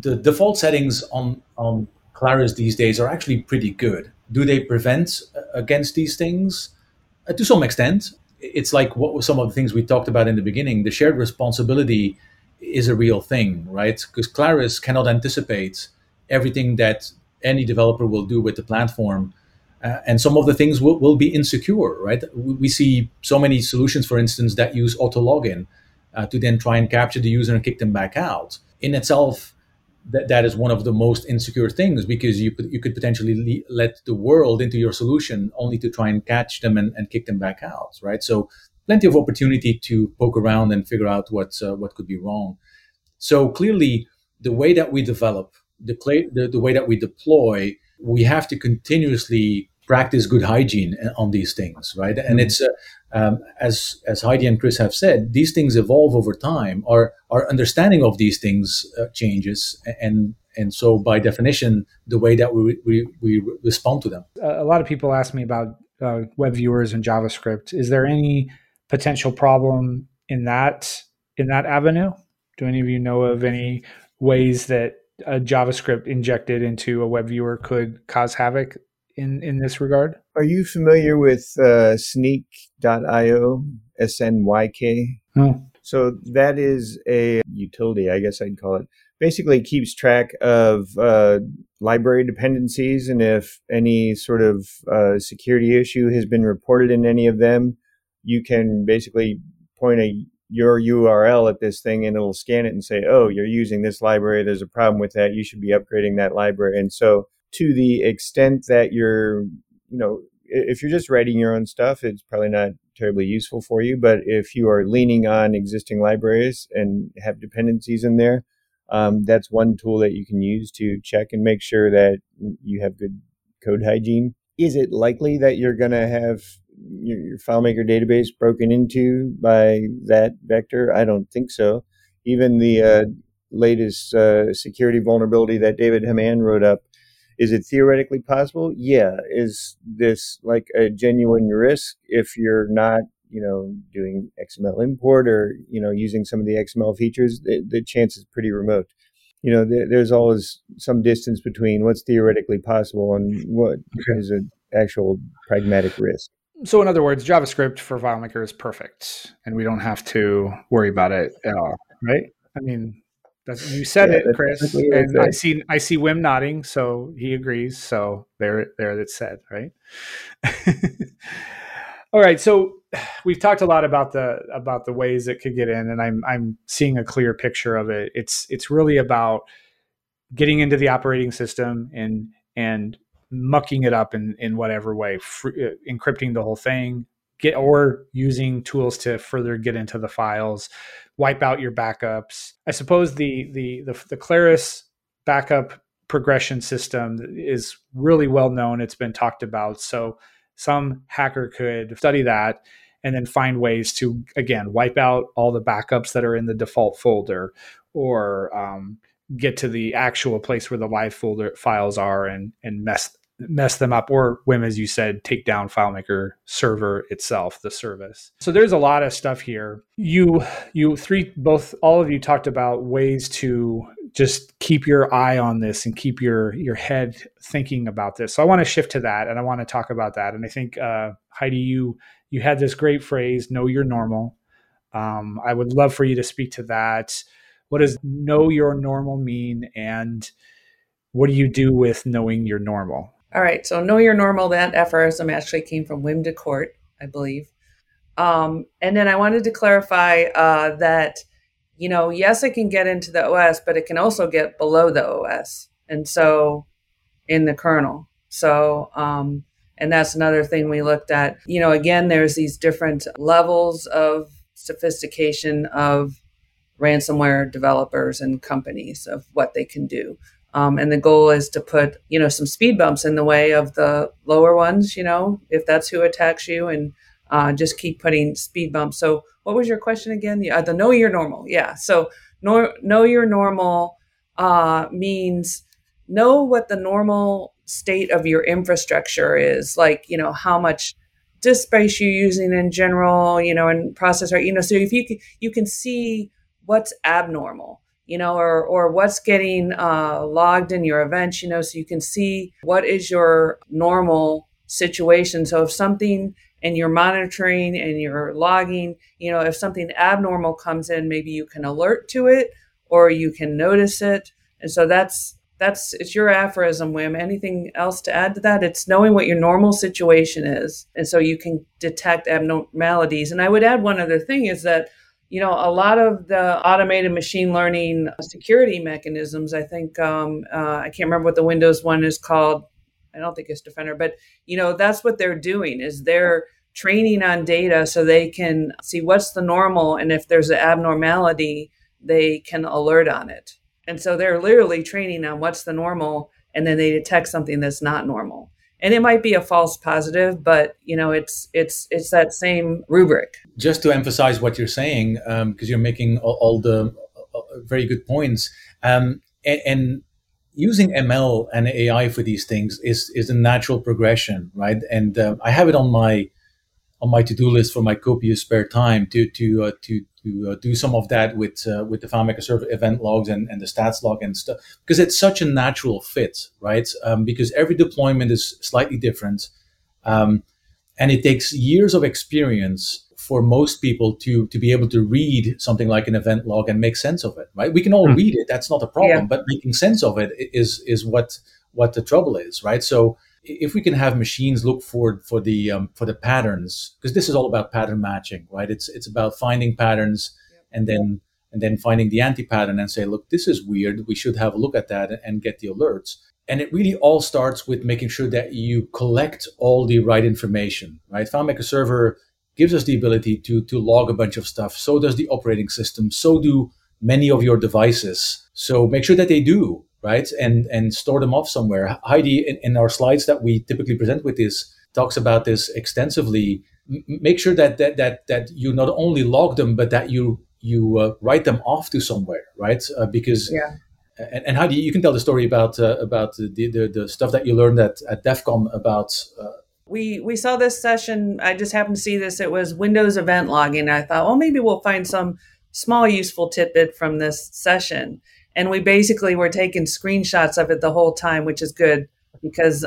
the default settings on Claris these days are actually pretty good. Do they prevent against these things? To some extent. It's like what were some of the things we talked about in the beginning. The shared responsibility is a real thing, right? Because Claris cannot anticipate everything that any developer will do with the platform. And some of the things will be insecure, right? We see so many solutions, for instance, that use auto-login to then try and capture the user and kick them back out. In itself, that is one of the most insecure things, because you could potentially let the world into your solution only to try and catch them and kick them back out, right? So plenty of opportunity to poke around and figure out what could be wrong. So clearly, the way that we develop, the way that we deploy, we have to continuously practice good hygiene on these things, right? And it's as Heidi and Chris have said, these things evolve over time. Our understanding of these things changes, and so by definition, the way that we respond to them. A lot of people ask me about web viewers and JavaScript. Is there any potential problem in that avenue? Do any of you know of any ways that a JavaScript injected into a web viewer could cause havoc in this regard? Are you familiar with Snyk.io, SNYK? No. So that is a utility, I guess I'd call it. Basically keeps track of library dependencies, and if any sort of security issue has been reported in any of them, you can basically point your URL at this thing and it'll scan it and say, oh, you're using this library. There's a problem with that. You should be upgrading that library. And so to the extent that you're, if you're just writing your own stuff, it's probably not terribly useful for you. But if you are leaning on existing libraries and have dependencies in there, that's one tool that you can use to check and make sure that you have good code hygiene. Is it likely that you're going to have your FileMaker database broken into by that vector? I don't think so. Even the latest security vulnerability that David Hammann wrote up, is it theoretically possible? Yeah. Is this like a genuine risk if you're not, doing XML import or, using some of the XML features? The chance is pretty remote. There's always some distance between what's theoretically possible and what is an actual pragmatic risk. So in other words, JavaScript for FileMaker is perfect, and we don't have to worry about it at all, right? I mean, you said it, Chris, exactly, and right. I see Wim nodding, so he agrees. So there that's said, right? All right, so we've talked a lot about the ways it could get in, and I'm seeing a clear picture of it. It's really about getting into the operating system and mucking it up in whatever way, encrypting the whole thing, or using tools to further get into the files, wipe out your backups. I suppose the Claris backup progression system is really well known. It's been talked about, so some hacker could study that and then find ways to, again, wipe out all the backups that are in the default folder, or get to the actual place where the live folder files are and mess mess them up, or Wim, as you said, take down FileMaker server itself, the service. So there's a lot of stuff here. You three, both, all of you talked about ways to just keep your eye on this and keep your head thinking about this. So I want to shift to that, and I want to talk about that. And I think, Heidi, you had this great phrase, know your normal. I would love for you to speak to that. What does know your normal mean, and what do you do with knowing your normal? All right. So know your normal, that aphorism actually came from Wim Decorte, I believe. And then I wanted to clarify that, you know, yes, it can get into the OS, but it can also get below the OS. And so in the kernel. So, and that's another thing we looked at. You know, again, there's these different levels of sophistication of ransomware developers and companies of what they can do. And the goal is to put, you know, some speed bumps in the way of the lower ones, you know, if that's who attacks you, and just keep putting speed bumps. So what was your question again? Yeah, the know your normal. Yeah. So know your normal means know what the normal state of your infrastructure is, like, you know, how much disk space you're using in general, you know, and processor, you know, so if you can see what's abnormal, you know, or what's getting logged in your events, you know, so you can see what is your normal situation. So if something, and you're monitoring and you're logging, you know, if something abnormal comes in, maybe you can alert to it or you can notice it. And so that's it's your aphorism, Wim. Anything else to add to that? It's knowing what your normal situation is. And so you can detect abnormalities. And I would add one other thing is that, you know, a lot of the automated machine learning security mechanisms, I think, I can't remember what the Windows one is called. I don't think it's Defender, but, you know, that's what they're doing is they're training on data so they can see what's the normal. And if there's an abnormality, they can alert on it. And so they're literally training on what's the normal, and then they detect something that's not normal. And it might be a false positive, but, you know, it's that same rubric. Just to emphasize what you're saying, because you're making all the very good points, and using ML and AI for these things is a natural progression, right? And I have it on my to-do list for my copious spare time to do some of that with the FileMaker Server event logs and the stats log and stuff, because it's such a natural fit, right? Because every deployment is slightly different. And it takes years of experience for most people to be able to read something like an event log and make sense of it, right? We can all read it. That's not a problem, but making sense of it is what the trouble is, right? So if we can have machines look for the patterns, because this is all about pattern matching, right? It's about finding patterns and then finding the anti-pattern and say, look, this is weird. We should have a look at that and get the alerts. And it really all starts with making sure that you collect all the right information, right? FileMaker Server gives us the ability to log a bunch of stuff. So does the operating system. So do many of your devices. So make sure that they do, right? And store them off somewhere. Heidi, in our slides that we typically present with this, talks about this extensively. Make sure that you not only log them, but that you write them off to somewhere, right? And Heidi, you can tell the story about the stuff that you learned at DEF CON about. We saw this session. I just happened to see this. It was Windows event logging. I thought, well, maybe we'll find some small useful tidbit from this session. And we basically were taking screenshots of it the whole time, which is good because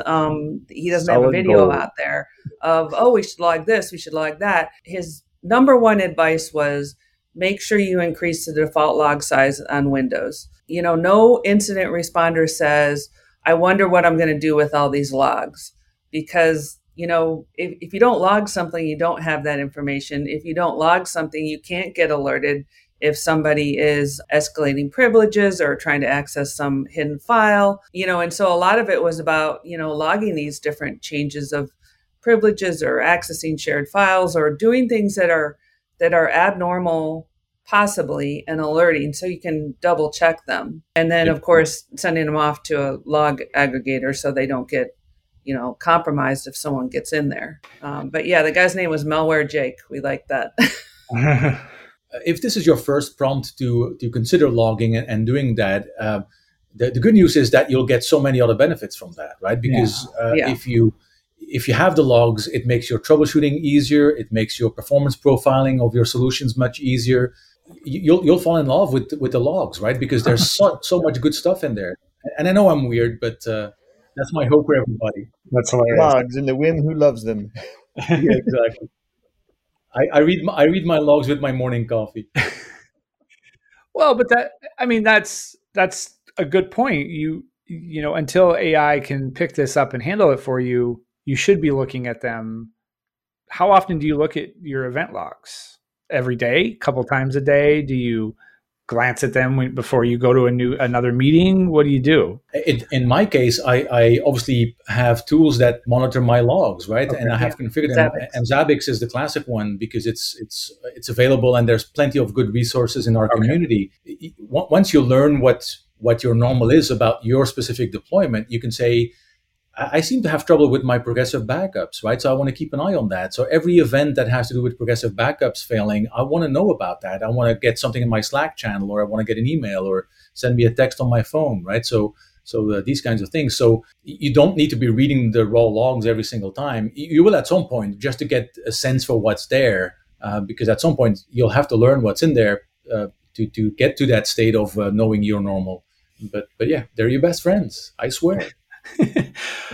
he doesn't have a video out there of, oh, we should log this, we should log that. His number one advice was make sure you increase the default log size on Windows. You know, no incident responder says, I wonder what I'm going to do with all these logs. Because, you know, if you don't log something, you don't have that information. If you don't log something, you can't get alerted if somebody is escalating privileges or trying to access some hidden file, you know. And so a lot of it was about, you know, logging these different changes of privileges or accessing shared files or doing things that are abnormal possibly and alerting so you can double check them. And then, of course, sending them off to a log aggregator so they don't get, you know, compromised if someone gets in there. But yeah, the guy's name was Malware Jake. We like that. If this is your first prompt to consider logging and doing that, The good news is that you'll get so many other benefits from that, right? Because if you have the logs, it makes your troubleshooting easier. It makes your performance profiling of your solutions much easier. You'll fall in love with the logs, right? Because there's so much good stuff in there. And I know I'm weird, but that's my hope for everybody. That's hilarious. Logs and the Wim who loves them. Yeah, exactly. I read my logs with my morning coffee. Well, but that's a good point. You know, until AI can pick this up and handle it for you, you should be looking at them. How often do you look at your event logs? Every day, a couple times a day? Do you glance at them before you go to another meeting? What do you do? In my case, I obviously have tools that monitor my logs, right? Okay. And I have configured them. And Zabbix is the classic one because it's available and there's plenty of good resources in our community. Once you learn what your normal is about your specific deployment, you can say, I seem to have trouble with my progressive backups, right? So I want to keep an eye on that. So every event that has to do with progressive backups failing, I want to know about that. I want to get something in my Slack channel, or I want to get an email, or send me a text on my phone, right? So these kinds of things. So you don't need to be reading the raw logs every single time. You will at some point, just to get a sense for what's there, because at some point you'll have to learn what's in there to get to that state of knowing your normal. But yeah, they're your best friends, I swear.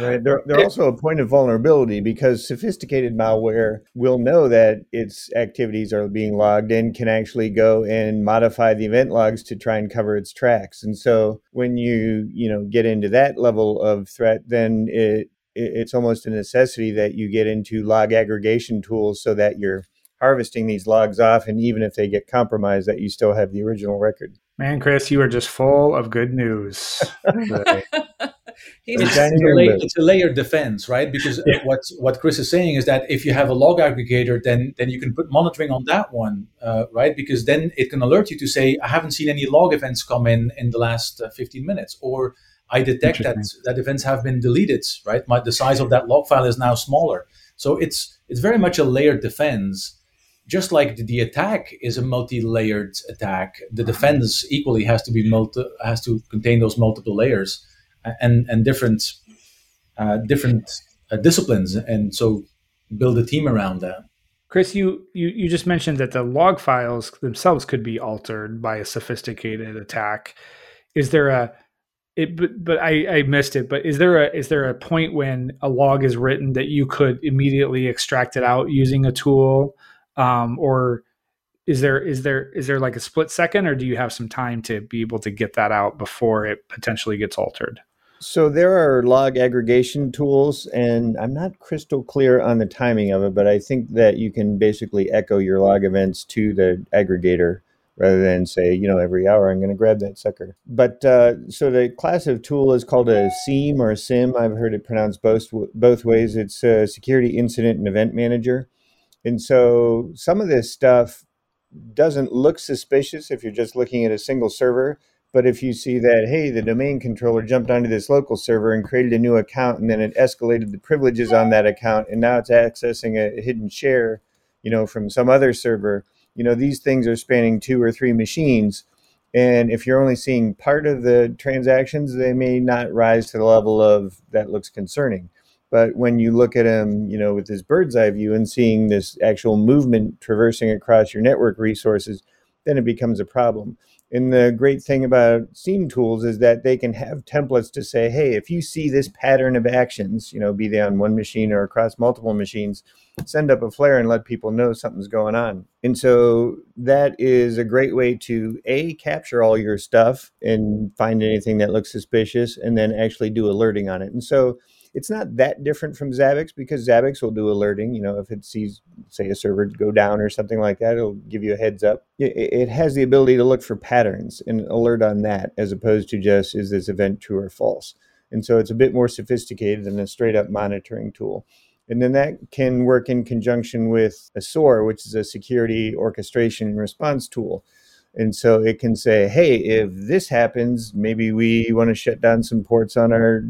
Right. They're also a point of vulnerability because sophisticated malware will know that its activities are being logged and can actually go and modify the event logs to try and cover its tracks. And so when you get into that level of threat, then it's almost a necessity that you get into log aggregation tools so that you're harvesting these logs off. And even if they get compromised, that you still have the original record. Man, Chris, you are just full of good news. It's a layered defense, right? Because what Chris is saying is that if you have a log aggregator, then you can put monitoring on that one, right? Because then it can alert you to say, I haven't seen any log events come in the last 15 minutes, or I detect that events have been deleted, right? The size of that log file is now smaller. So it's very much a layered defense. Just like the attack is a multi-layered attack, the defense equally has to be has to contain those multiple layers. And different disciplines, and so build a team around that. Chris, you just mentioned that the log files themselves could be altered by a sophisticated attack. Is there a point when a log is written that you could immediately extract it out using a tool, or is there like a split second, or do you have some time to be able to get that out before it potentially gets altered? So there are log aggregation tools, and I'm not crystal clear on the timing of it, but I think that you can basically echo your log events to the aggregator rather than say, every hour I'm going to grab that sucker. But so the class of tool is called a SIEM or a SIM. I've heard it pronounced both ways. It's a security incident and event manager. And so some of this stuff doesn't look suspicious if you're just looking at a single server. But if you see that, hey, the domain controller jumped onto this local server and created a new account, and then it escalated the privileges on that account, and now it's accessing a hidden share, from some other server, these things are spanning 2 or 3 machines. And if you're only seeing part of the transactions, they may not rise to the level of that looks concerning. But when you look at them, with this bird's eye view and seeing this actual movement traversing across your network resources, then it becomes a problem. And the great thing about SIEM tools is that they can have templates to say, hey, if you see this pattern of actions, be they on one machine or across multiple machines, send up a flare and let people know something's going on. And so that is a great way to, A, capture all your stuff and find anything that looks suspicious, and then actually do alerting on it. And so it's not that different from Zabbix, because Zabbix will do alerting. If it sees, say, a server go down or something like that, it'll give you a heads up. It has the ability to look for patterns and alert on that, as opposed to just, is this event true or false? And so it's a bit more sophisticated than a straight up monitoring tool. And then that can work in conjunction with a SOAR, which is a security orchestration and response tool. And so it can say, hey, if this happens, maybe we want to shut down some ports on our,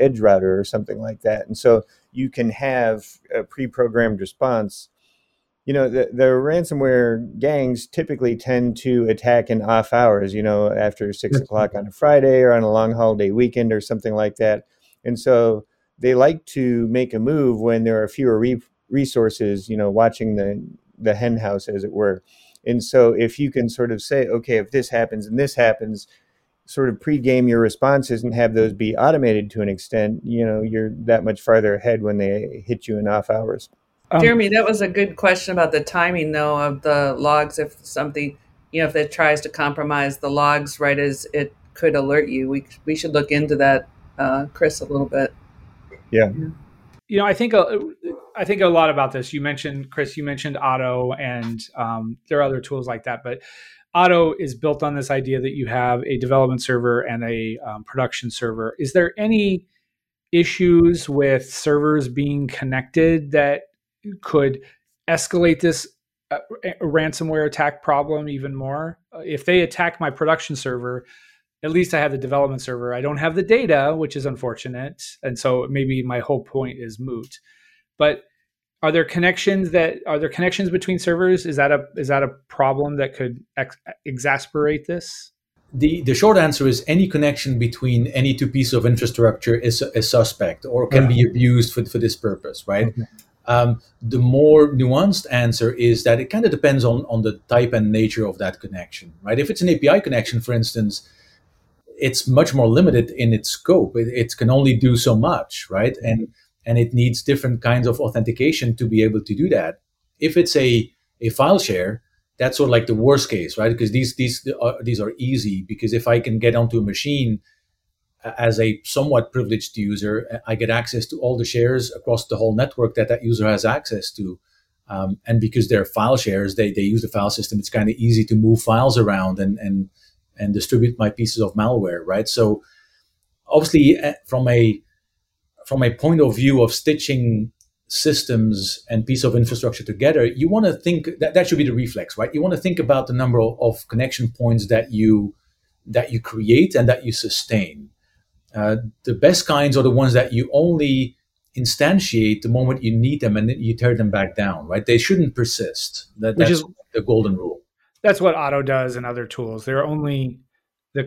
edge router or something like that. And so you can have a pre-programmed response you know, the ransomware gangs typically tend to attack in off hours, you know, after 6 o'clock on a Friday or on a long holiday weekend or something like that. And so they like to make a move when there are fewer resources, you know, watching the hen house, as it were. And so if you can sort of say, okay, if this happens and this happens, sort of pregame your responses and have those be automated to an extent, you know, you're that much farther ahead when they hit you in off hours. Jeremy, that was a good question about the timing, though, of the logs. If something, you know, if it tries to compromise the logs right as it could alert you, we should look into that, Chris, a little bit. Yeah. You know, I think a lot about this. You mentioned, Chris, Otto, and there are other tools like that. But Otto is built on this idea that you have a development server and a production server. Is there any issues with servers being connected that could escalate this ransomware attack problem even more? If they attack my production server, at least I have the development server. I don't have the data, which is unfortunate. And so maybe my whole point is moot. But are there connections between servers? Is that a problem that could exacerbate this? The short answer is any connection between any two pieces of infrastructure is a suspect or can be abused for this purpose, right? Okay. The more nuanced answer is that it kind of depends on the type and nature of that connection, right? If it's an API connection, for instance, it's much more limited in its scope. It can only do so much, right? And it needs different kinds of authentication to be able to do that. If it's a file share, that's sort of like the worst case, right? Because these are easy, because if I can get onto a machine as a somewhat privileged user, I get access to all the shares across the whole network that user has access to. And because they're file shares, they use the file system. It's kind of easy to move files around and distribute my pieces of malware, right? So obviously from a point of view of stitching systems and piece of infrastructure together, you want to think that should be the reflex, right? You want to think about the number of connection points that you create and that you sustain. The best kinds are the ones that you only instantiate the moment you need them, and then you tear them back down, right? They shouldn't persist. That's the golden rule. That's what Otto does and other tools. The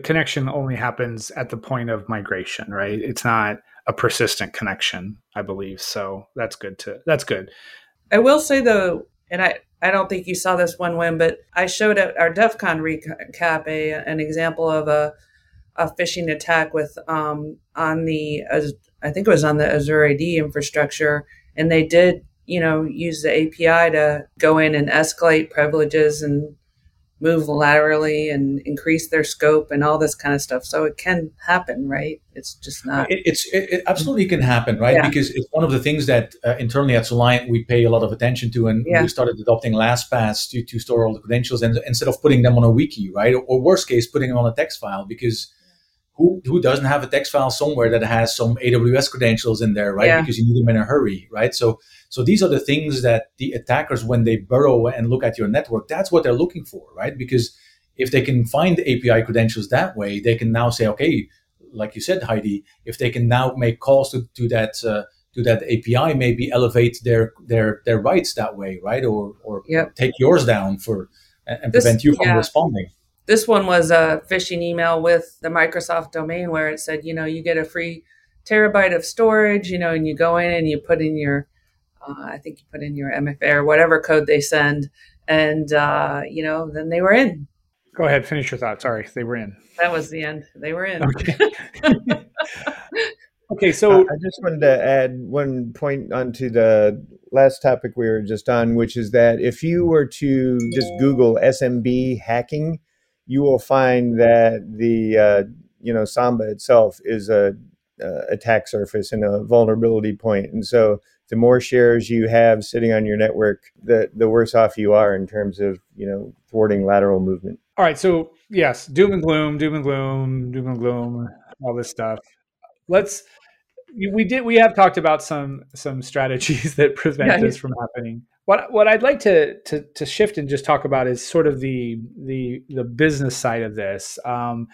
connection only happens at the point of migration, right? It's not a persistent connection, I believe. So that's good. I will say though, and I don't think you saw this one, Wim, but I showed at our DEF CON recap an example of a phishing attack with I think it was on the Azure AD infrastructure, and they did, you know, use the API to go in and escalate privileges and move laterally and increase their scope and all this kind of stuff. So it can happen, right? It's just not... It absolutely can happen, right? Yeah. Because it's one of the things that internally at Soliant, we pay a lot of attention to, and we started adopting LastPass to store all the credentials, and instead of putting them on a wiki, right? Or worst case, putting them on a text file, because who doesn't have a text file somewhere that has some AWS credentials in there, right? Yeah. Because you need them in a hurry, right? So these are the things that the attackers, when they burrow and look at your network, that's what they're looking for, right? Because if they can find API credentials that way, they can now say, okay, like you said, Heidi, if they can now make calls to that API, maybe elevate their rights that way, right? Or take yours down and prevent you from responding. This one was a phishing email with the Microsoft domain where it said, you know, you get a free terabyte of storage, you know, and you go in and you put in your, I think you put in your MFA or whatever code they send. And, you know, then they were in. Go ahead, finish your thought. Sorry, they were in. That was the end. They were in. Okay. Okay, so I just wanted to add one point onto the last topic we were just on, which is that if you were to just Google SMB hacking, you will find that the you know, Samba itself is a attack surface and a vulnerability point. And so the more shares you have sitting on your network, the worse off you are in terms of, you know, thwarting lateral movement. All right, so yes, doom and gloom, all this stuff. We have talked about some strategies that prevent this from happening. What I'd like to shift and just talk about is sort of the business side of this. I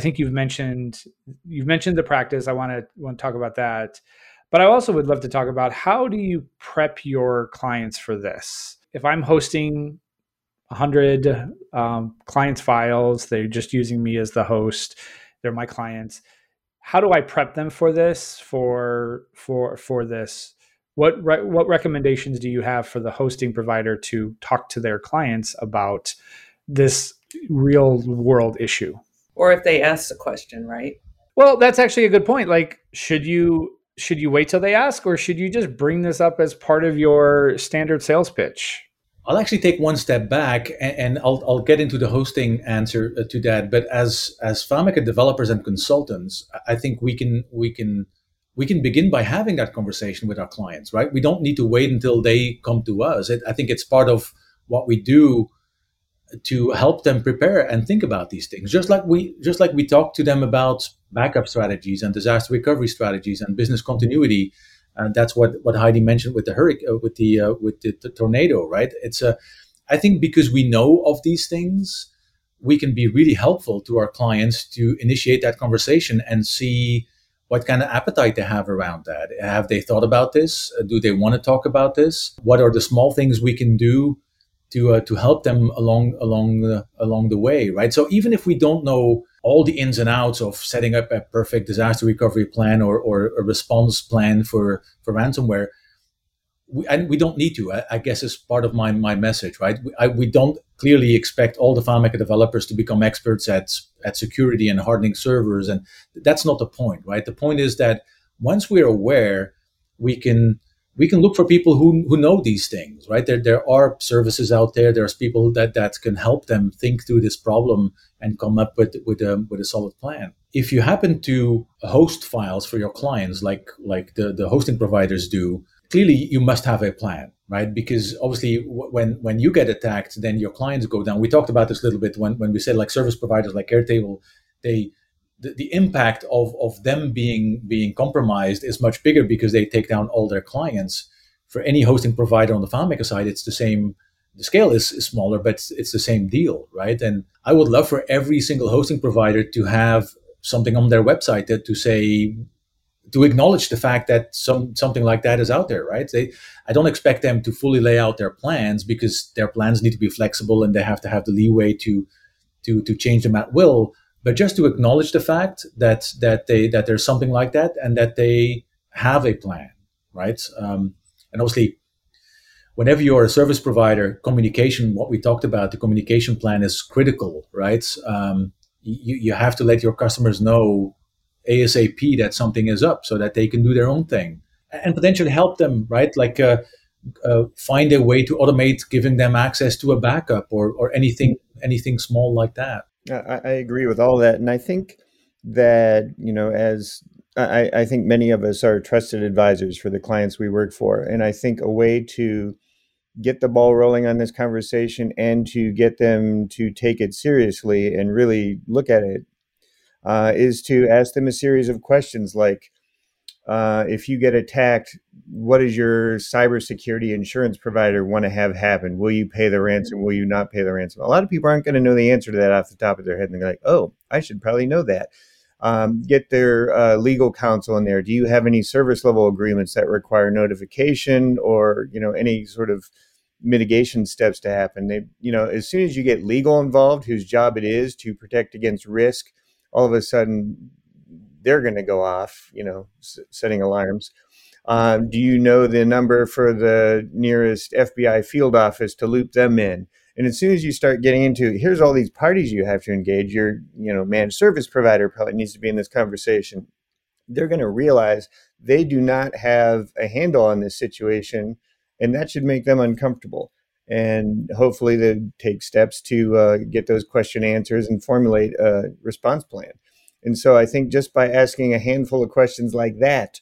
think you've mentioned the practice. I want to talk about that, but I also would love to talk about how do you prep your clients for this? if I'm hosting 100 clients' files, they're just using me as the host, they're my clients, how do I prep them for this, for this? What recommendations do you have for the hosting provider to talk to their clients about this real world issue? Or if they ask the question, right? Well, that's actually a good point. Like, should you wait till they ask, or should you just bring this up as part of your standard sales pitch? I'll actually take one step back, and I'll get into the hosting answer to that. But as FileMaker developers and consultants, I think we can begin by having that conversation with our clients, right? We don't need to wait until they come to us. I think it's part of what we do to help them prepare and think about these things. Just like we talk to them about backup strategies and disaster recovery strategies and business continuity. And that's what Heidi mentioned with the hurricane, with the tornado, right? I think because we know of these things, we can be really helpful to our clients to initiate that conversation and see what kind of appetite they have around that. Have they thought about this? Do they want to talk about this? What are the small things we can do to help them along the way, right? So even if we don't know all the ins and outs of setting up a perfect disaster recovery plan or a response plan for ransomware, we don't need to. I guess is part of my message, right? We don't clearly expect all the FileMaker developers to become experts at security and hardening servers, and that's not the point, right? The point is that once we're aware, we can look for people who know these things, right? There are services out there. There's people that can help them think through this problem and come up with a solid plan. If you happen to host files for your clients, like the hosting providers do, clearly you must have a plan, right? Because obviously when you get attacked, then your clients go down. We talked about this a little bit when we said like service providers like Airtable, the impact of them being compromised is much bigger because they take down all their clients. For any hosting provider on the FileMaker side, it's the same. The scale is smaller, but it's the same deal, right? And I would love for every single hosting provider to have something on their website that to acknowledge the fact that something like that is out there, right? I don't expect them to fully lay out their plans because their plans need to be flexible and they have to have the leeway to change them at will. But just to acknowledge the fact that there's something like that and that they have a plan, right? And obviously, whenever you're a service provider, communication, what we talked about, the communication plan is critical, right? You have to let your customers know ASAP that something is up so that they can do their own thing and potentially help them, right? Like find a way to automate, giving them access to a backup or anything small like that. I agree with all that. And I think that, you know, as I think many of us are trusted advisors for the clients we work for. And I think a way to get the ball rolling on this conversation and to get them to take it seriously and really look at it is to ask them a series of questions like, if you get attacked, what does your cybersecurity insurance provider want to have happen? Will you pay the ransom? Will you not pay the ransom? A lot of people aren't going to know the answer to that off the top of their head. And they're like, oh, I should probably know that. Get their legal counsel in there. Do you have any service level agreements that require notification or, you know, any sort of mitigation steps to happen? They, you know, as soon as you get legal involved, whose job it is to protect against risk, all of a sudden, they're going to go off, you know, setting alarms. Do you know the number for the nearest FBI field office to loop them in? And as soon as you start getting into, here's all these parties you have to engage, your, you know, managed service provider probably needs to be in this conversation. They're going to realize they do not have a handle on this situation, and that should make them uncomfortable. And hopefully they take steps to get those question answers and formulate a response plan. And so I think just by asking a handful of questions like that,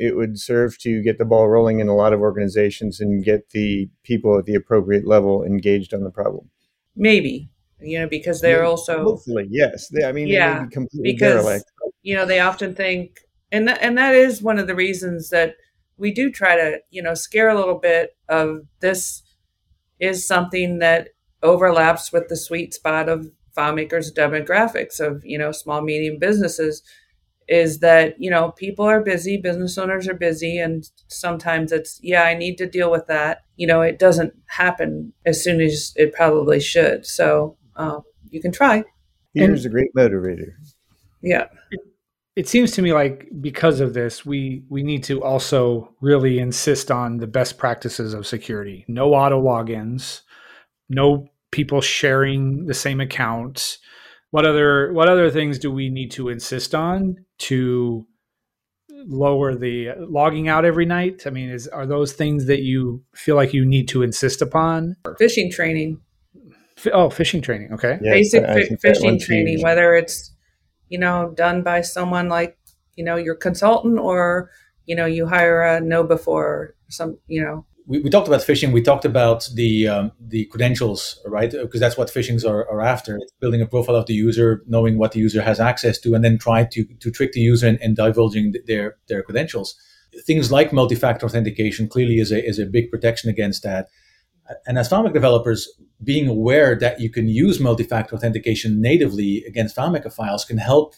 it would serve to get the ball rolling in a lot of organizations and get the people at the appropriate level engaged on the problem. Maybe, you know, because they're also... Hopefully, yes. They may be completely derelict. You know, they often think, and that is one of the reasons that we do try to, you know, scare a little bit of this is something that overlaps with the sweet spot of FileMaker's demographics of, you know, small, medium businesses. is that, you know, people are busy, business owners are busy, and sometimes it's, yeah, I need to deal with that. You know, it doesn't happen as soon as it probably should. So you can try. Here's a great motivator. Yeah. It seems to me like because of this, we need to also really insist on the best practices of security. No auto logins, no people sharing the same accounts. What other things do we need to insist on to lower the logging out every night? I mean, are those things that you feel like you need to insist upon? Phishing training. Phishing training. Okay. Yeah, basic phishing training, whether it's, you know, done by someone like, you know, your consultant or, you know, you hire a KnowBe4 or some, you know. We talked about phishing. We talked about the credentials, right? Because that's what phishings are after. It's building a profile of the user, knowing what the user has access to, and then try to trick the user and divulging their credentials. Things like multi-factor authentication clearly is a big protection against that. And as FileMaker developers, being aware that you can use multi-factor authentication natively against FileMaker files can help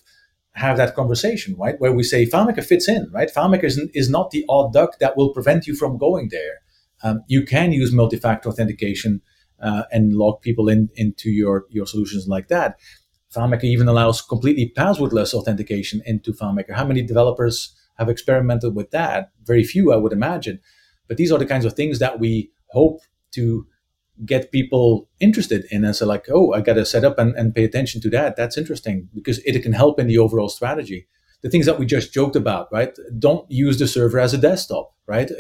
have that conversation, right? Where we say FileMaker fits in, right? FileMaker is not the odd duck that will prevent you from going there. You can use multi-factor authentication and log people into your solutions like that. FileMaker even allows completely passwordless authentication into FileMaker. How many developers have experimented with that? Very few, I would imagine. But these are the kinds of things that we hope to get people interested in and say, like, oh, I got to set up and pay attention to that. That's interesting because it can help in the overall strategy. The things that we just joked about, right? Don't use the server as a desktop, right?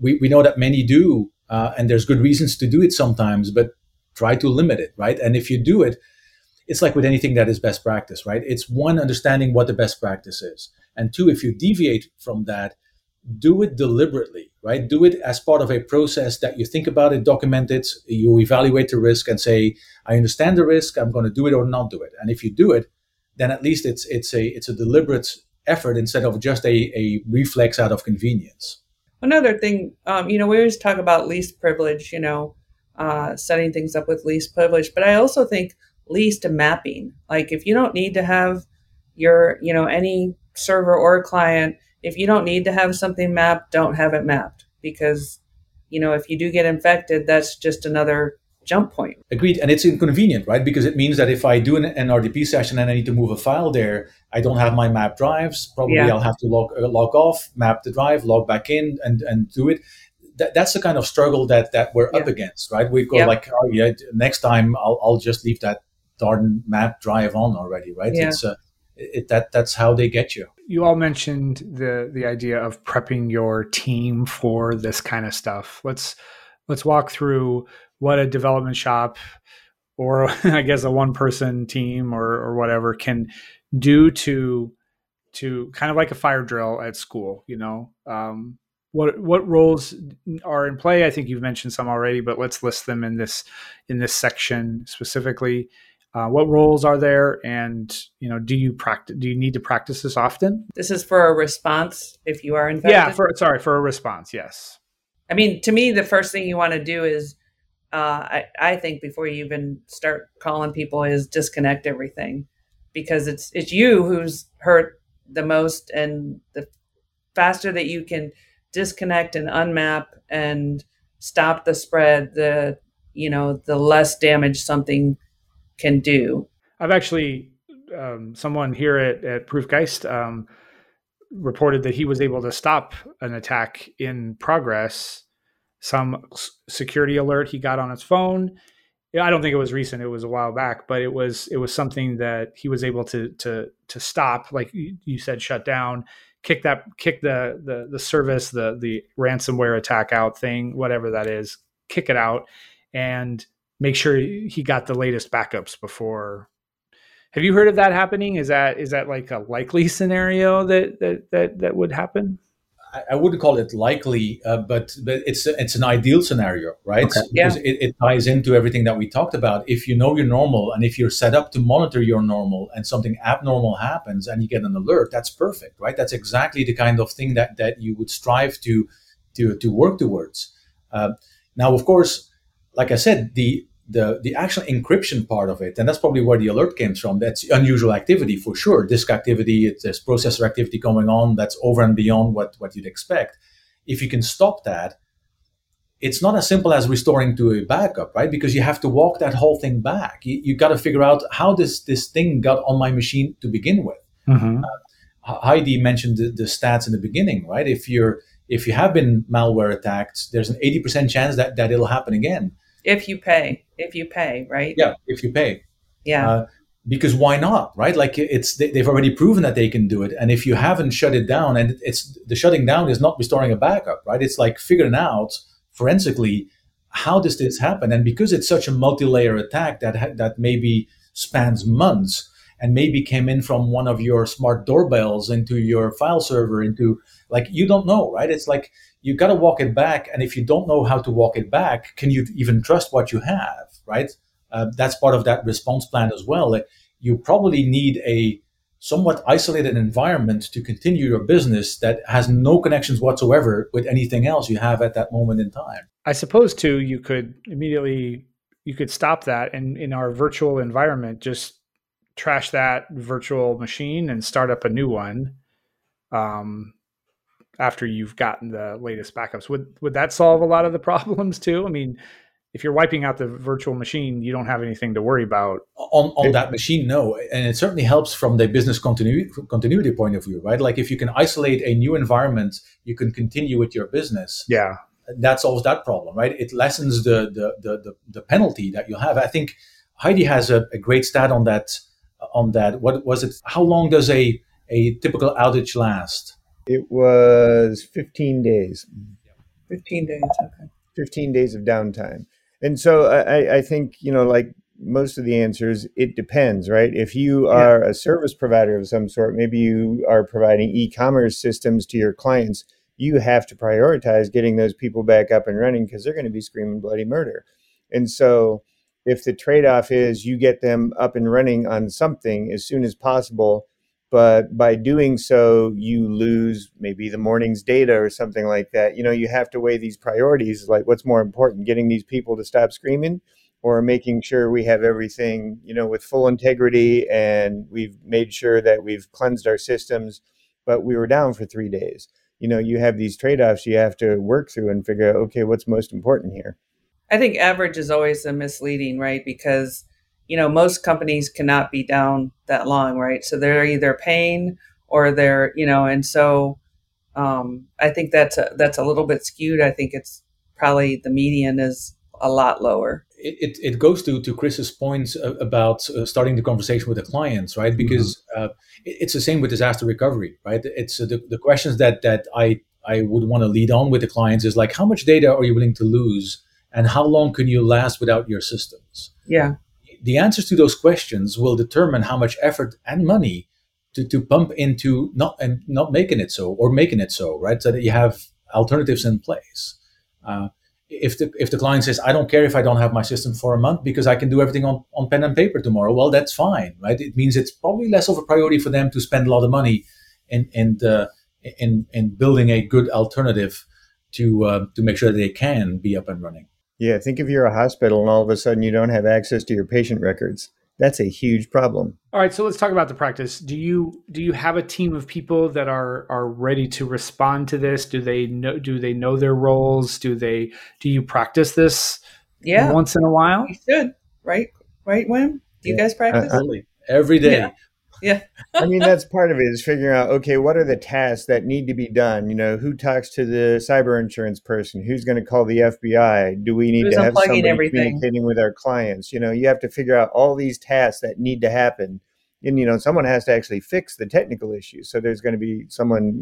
We know that many do, and there's good reasons to do it sometimes, but try to limit it, right? And if you do it, it's like with anything that is best practice, right? It's one, understanding what the best practice is. And two, if you deviate from that, do it deliberately, right? Do it as part of a process that you think about it, document it, you evaluate the risk and say, I understand the risk, I'm going to do it or not do it. And if you do it, then at least it's a deliberate effort instead of just a reflex out of convenience. Another thing, you know, we always talk about least privilege, you know, setting things up with least privilege, but I also think least mapping. Like if you don't need to have your, you know, any server or client, if you don't need to have something mapped, don't have it mapped because, you know, if you do get infected, that's just another jump point. Agreed. And it's inconvenient, right? Because it means that if I do an RDP session and I need to move a file there, I don't have my map drives. Probably yeah. I'll have to log off, map the drive, log back in and do it. That's the kind of struggle that we're yeah. up against, right? We've got yeah. like, oh yeah, next time I'll just leave that darn map drive on already, right? Yeah. It's that's how they get you. You all mentioned the idea of prepping your team for this kind of stuff. Let's walk through what a development shop or I guess a one-person team or whatever can do to kind of like a fire drill at school, you know? What roles are in play? I think you've mentioned some already, but let's list them in this section specifically. What roles are there, and you know, do you need to practice this often? This is for a response if you are infected? Yeah, for a response, yes. I mean, to me, the first thing you want to do is, I think before you even start calling people, is disconnect everything, because it's you who's hurt the most, and the faster that you can disconnect and unmap and stop the spread, the less damage something can do. I've actually, someone here at Proofgeist, reported that he was able to stop an attack in progress. Some security alert he got on his phone. I don't think it was recent. It was a while back, but it was something that he was able to stop. Like you said, shut down, kick the service, the ransomware attack out thing, whatever that is, kick it out and make sure he got the latest backups before. Have you heard of that happening? Is that like a likely scenario that would happen? I wouldn't call it likely, but it's an ideal scenario, right? Okay. Because yeah. it ties into everything that we talked about. If you know you're normal and if you're set up to monitor your normal and something abnormal happens and you get an alert, that's perfect, right? That's exactly the kind of thing that you would strive to work towards. Now, of course, like I said, the the actual encryption part of it, and that's probably where the alert came from. That's unusual activity for sure. Disk activity, there's processor activity going on that's over and beyond what you'd expect. If you can stop that, it's not as simple as restoring to a backup, right? Because you have to walk that whole thing back. You got to figure out how this thing got on my machine to begin with. Mm-hmm. Heidi mentioned the stats in the beginning, right? If you have been malware attacked, there's an 80% chance that it'll happen again. If you pay, right? Yeah, if you pay. Yeah. Because why not, right? Like they've already proven that they can do it. And if you haven't shut it down, and it's the shutting down is not restoring a backup, right? It's like figuring out forensically how does this happen. And because it's such a multi-layer attack that maybe spans months and maybe came in from one of your smart doorbells into your file server, into like, you don't know, right? It's like, you got to walk it back. And if you don't know how to walk it back, can you even trust what you have, right? That's part of that response plan as well. Like, you probably need a somewhat isolated environment to continue your business that has no connections whatsoever with anything else you have at that moment in time. I suppose, too, you could stop that and in our virtual environment, just trash that virtual machine and start up a new one. After you've gotten the latest backups, would that solve a lot of the problems too? I mean, if you're wiping out the virtual machine, you don't have anything to worry about on that machine. No, and it certainly helps from the business continuity point of view, right? Like if you can isolate a new environment, you can continue with your business. Yeah, that solves that problem, right? It lessens the penalty that you'll have. I think Heidi has a great stat on that. What was it? How long does a typical outage last? It was 15 days. 15 days, okay. 15 days of downtime. And so I think, like most of the answers, it depends, right? If you are a service provider of some sort, maybe you are providing e-commerce systems to your clients, you have to prioritize getting those people back up and running because they're going to be screaming bloody murder. And so if the trade-off is you get them up and running on something as soon as possible, but by doing so, you lose maybe the morning's data or something like that. You have to weigh these priorities, like what's more important, getting these people to stop screaming or making sure we have everything, with full integrity and we've made sure that we've cleansed our systems, but we were down for 3 days. You have these trade-offs you have to work through and figure out, okay, what's most important here? I think average is always a misleading, right? Because most companies cannot be down that long, right? So they're either paying or they're, and so I think that's a little bit skewed. I think it's probably the median is a lot lower. It goes to Chris's points about starting the conversation with the clients, right? Because it's the same with disaster recovery, right? It's the questions that I would want to lead on with the clients is like, how much data are you willing to lose and how long can you last without your systems? Yeah. The answers to those questions will determine how much effort and money to pump into not making it so or making it so, right? So that you have alternatives in place. If the client says, I don't care if I don't have my system for a month because I can do everything on pen and paper tomorrow, well, that's fine, right? It means it's probably less of a priority for them to spend a lot of money in building a good alternative to make sure that they can be up and running. Yeah, think if you're a hospital and all of a sudden you don't have access to your patient records. That's a huge problem. All right, so let's talk about the practice. Do you have a team of people that are ready to respond to this? Do they know their roles? Do you practice this once in a while? You should, right? Right, Wim? Do you guys practice? Every day. Yeah. I mean, that's part of it is figuring out, okay, what are the tasks that need to be done? Who talks to the cyber insurance person? Who's going to call the FBI? Do we need to have somebody communicating with our clients? You have to figure out all these tasks that need to happen. And, someone has to actually fix the technical issues. So there's going to be someone,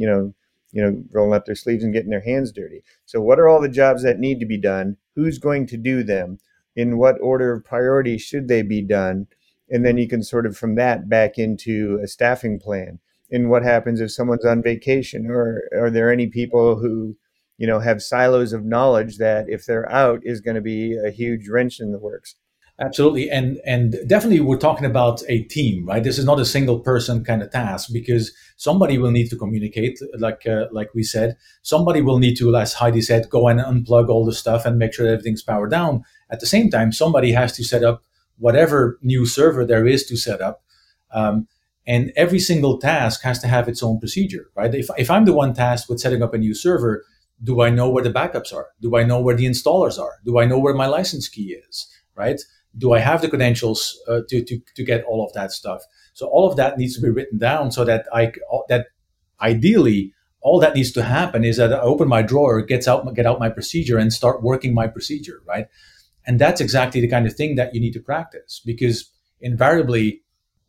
rolling up their sleeves and getting their hands dirty. So what are all the jobs that need to be done? Who's going to do them? In what order of priority should they be done? And then you can sort of from that back into a staffing plan. And what happens if someone's on vacation, or are there any people who, have silos of knowledge that if they're out is going to be a huge wrench in the works? Absolutely. And definitely we're talking about a team, right? This is not a single person kind of task because somebody will need to communicate, like we said. Somebody will need to, as Heidi said, go and unplug all the stuff and make sure everything's powered down. At the same time, somebody has to set up whatever new server there is to set up. And every single task has to have its own procedure, right? If I'm the one tasked with setting up a new server, do I know where the backups are? Do I know where the installers are? Do I know where my license key is, right? Do I have the credentials to get all of that stuff? So all of that needs to be written down so that ideally all that needs to happen is that I open my drawer, get out my procedure, and start working my procedure, right? And that's exactly the kind of thing that you need to practice, because invariably,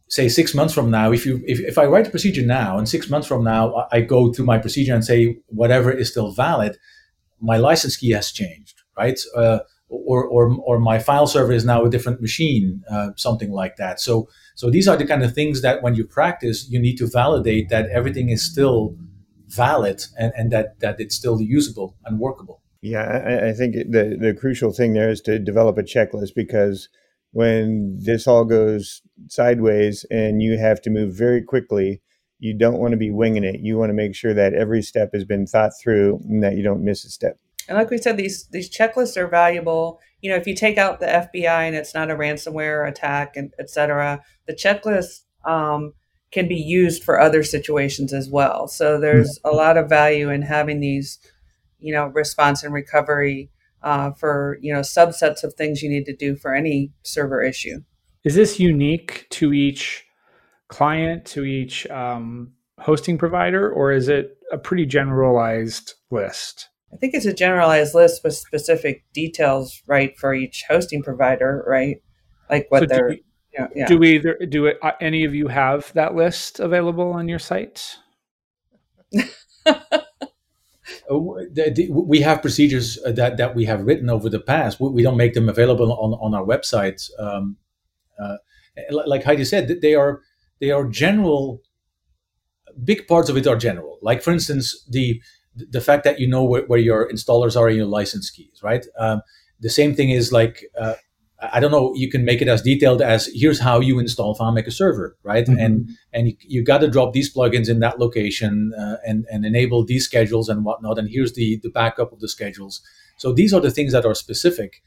say 6 months from now, if I write a procedure now and 6 months from now I go through my procedure and say whatever is still valid, my license key has changed, right? Or my file server is now a different machine, something like that. So these are the kind of things that when you practice, you need to validate that everything is still valid and that it's still usable and workable. Yeah, I think the crucial thing there is to develop a checklist, because when this all goes sideways and you have to move very quickly, you don't want to be winging it. You want to make sure that every step has been thought through and that you don't miss a step. And like we said, these checklists are valuable. You know, if you take out the FBI and it's not a ransomware attack, and et cetera, the checklist can be used for other situations as well. So there's a lot of value in having these, you know, response and recovery for, you know, subsets of things you need to do for any server issue. Is this unique to each client, to each hosting provider, or is it a pretty generalized list? I think it's a generalized list with specific details, right, for each hosting provider, right? Like what any of you have that list available on your site? We have procedures that we have written over the past. We don't make them available on our website. Like Heidi said, they are general. Big parts of it are general. Like, for instance, the fact that you know where your installers are and your license keys, right? The same thing is like, I don't know, you can make it as detailed as here's how you install FileMaker Server, right? Mm-hmm. And you got to drop these plugins in that location and enable these schedules and whatnot. And here's the backup of the schedules. So these are the things that are specific,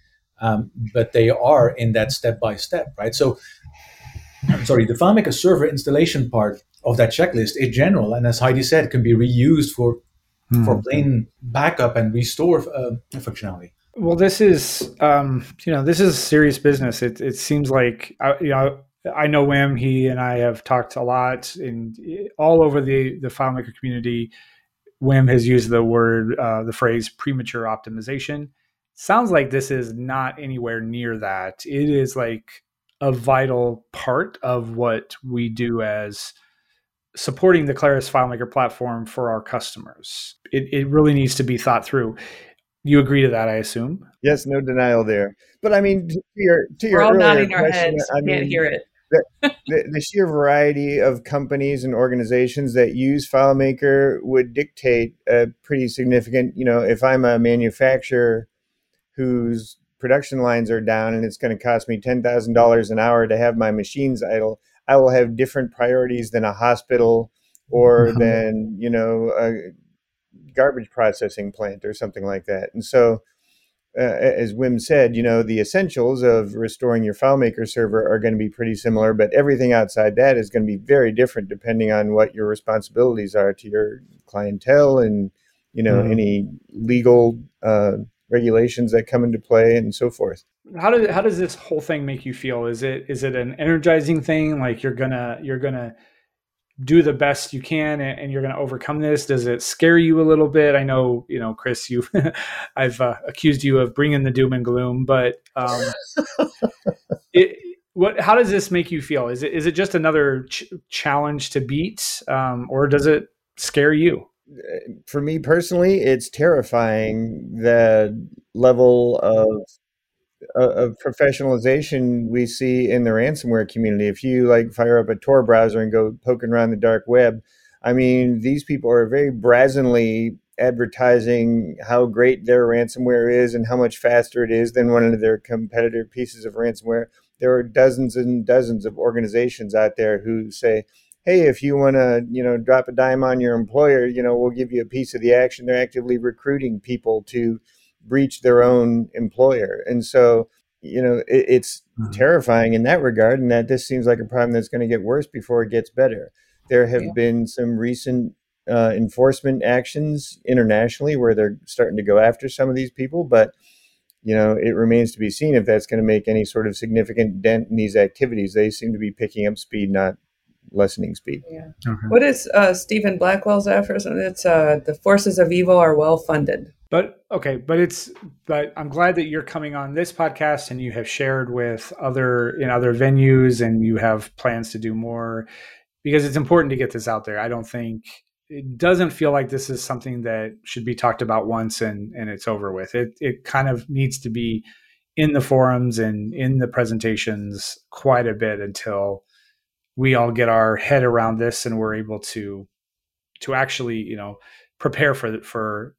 but they are in that step-by-step, right? So, I'm sorry, the FileMaker Server installation part of that checklist is general. And as Heidi said, can be reused for plain backup and restore functionality. Well, this is, this is serious business. It seems like, I know Wim, he and I have talked a lot all over the FileMaker community. Wim has used the phrase premature optimization. Sounds like this is not anywhere near that. It is like a vital part of what we do as supporting the Claris FileMaker platform for our customers. It really needs to be thought through. You agree to that, I assume? Yes, no denial there. But I mean, to your earlier question, we're all nodding our heads. I can't hear it. the sheer variety of companies and organizations that use FileMaker would dictate a pretty significant. You know, if I'm a manufacturer whose production lines are down and it's going to cost me $10,000 an hour to have my machines idle, I will have different priorities than a hospital or than, you know, a garbage processing plant or something like that. And so, as Wim said, you know, the essentials of restoring your FileMaker server are going to be pretty similar, but everything outside that is going to be very different depending on what your responsibilities are to your clientele and, you know, any legal regulations that come into play and so forth. How does this whole thing make you feel? Is it an energizing thing? Like you're gonna do the best you can and you're gonna overcome this? Does it scare you a little bit? I know, you know, Chris, you, I've accused you of bringing the doom and gloom, but how does this make you feel? Is it just another challenge to beat, or does it scare you? For me personally, it's terrifying, the level of professionalization we see in the ransomware community. If you like fire up a Tor browser and go poking around the dark web, I mean, these people are very brazenly advertising how great their ransomware is and how much faster it is than one of their competitor pieces of ransomware. There are dozens and dozens of organizations out there who say, hey, if you want to, you know, drop a dime on your employer, you know, we'll give you a piece of the action. They're actively recruiting people to breach their own employer. And so you know, it's terrifying in that regard, and that this seems like a problem that's going to get worse before it gets better. There have been some recent enforcement actions internationally where they're starting to go after some of these people, but, you know, it remains to be seen if that's going to make any sort of significant dent in these activities. They seem to be picking up speed, not lessening speed. Yeah. Okay. What is Stephen Blackwell's efforts? It's the forces of evil are well funded. But okay, but I'm glad that you're coming on this podcast and you have shared with other venues, and you have plans to do more, because it's important to get this out there. I don't think it doesn't feel like this is something that should be talked about once and it's over with. It kind of needs to be in the forums and in the presentations quite a bit until we all get our head around this and we're able to actually, you know, prepare for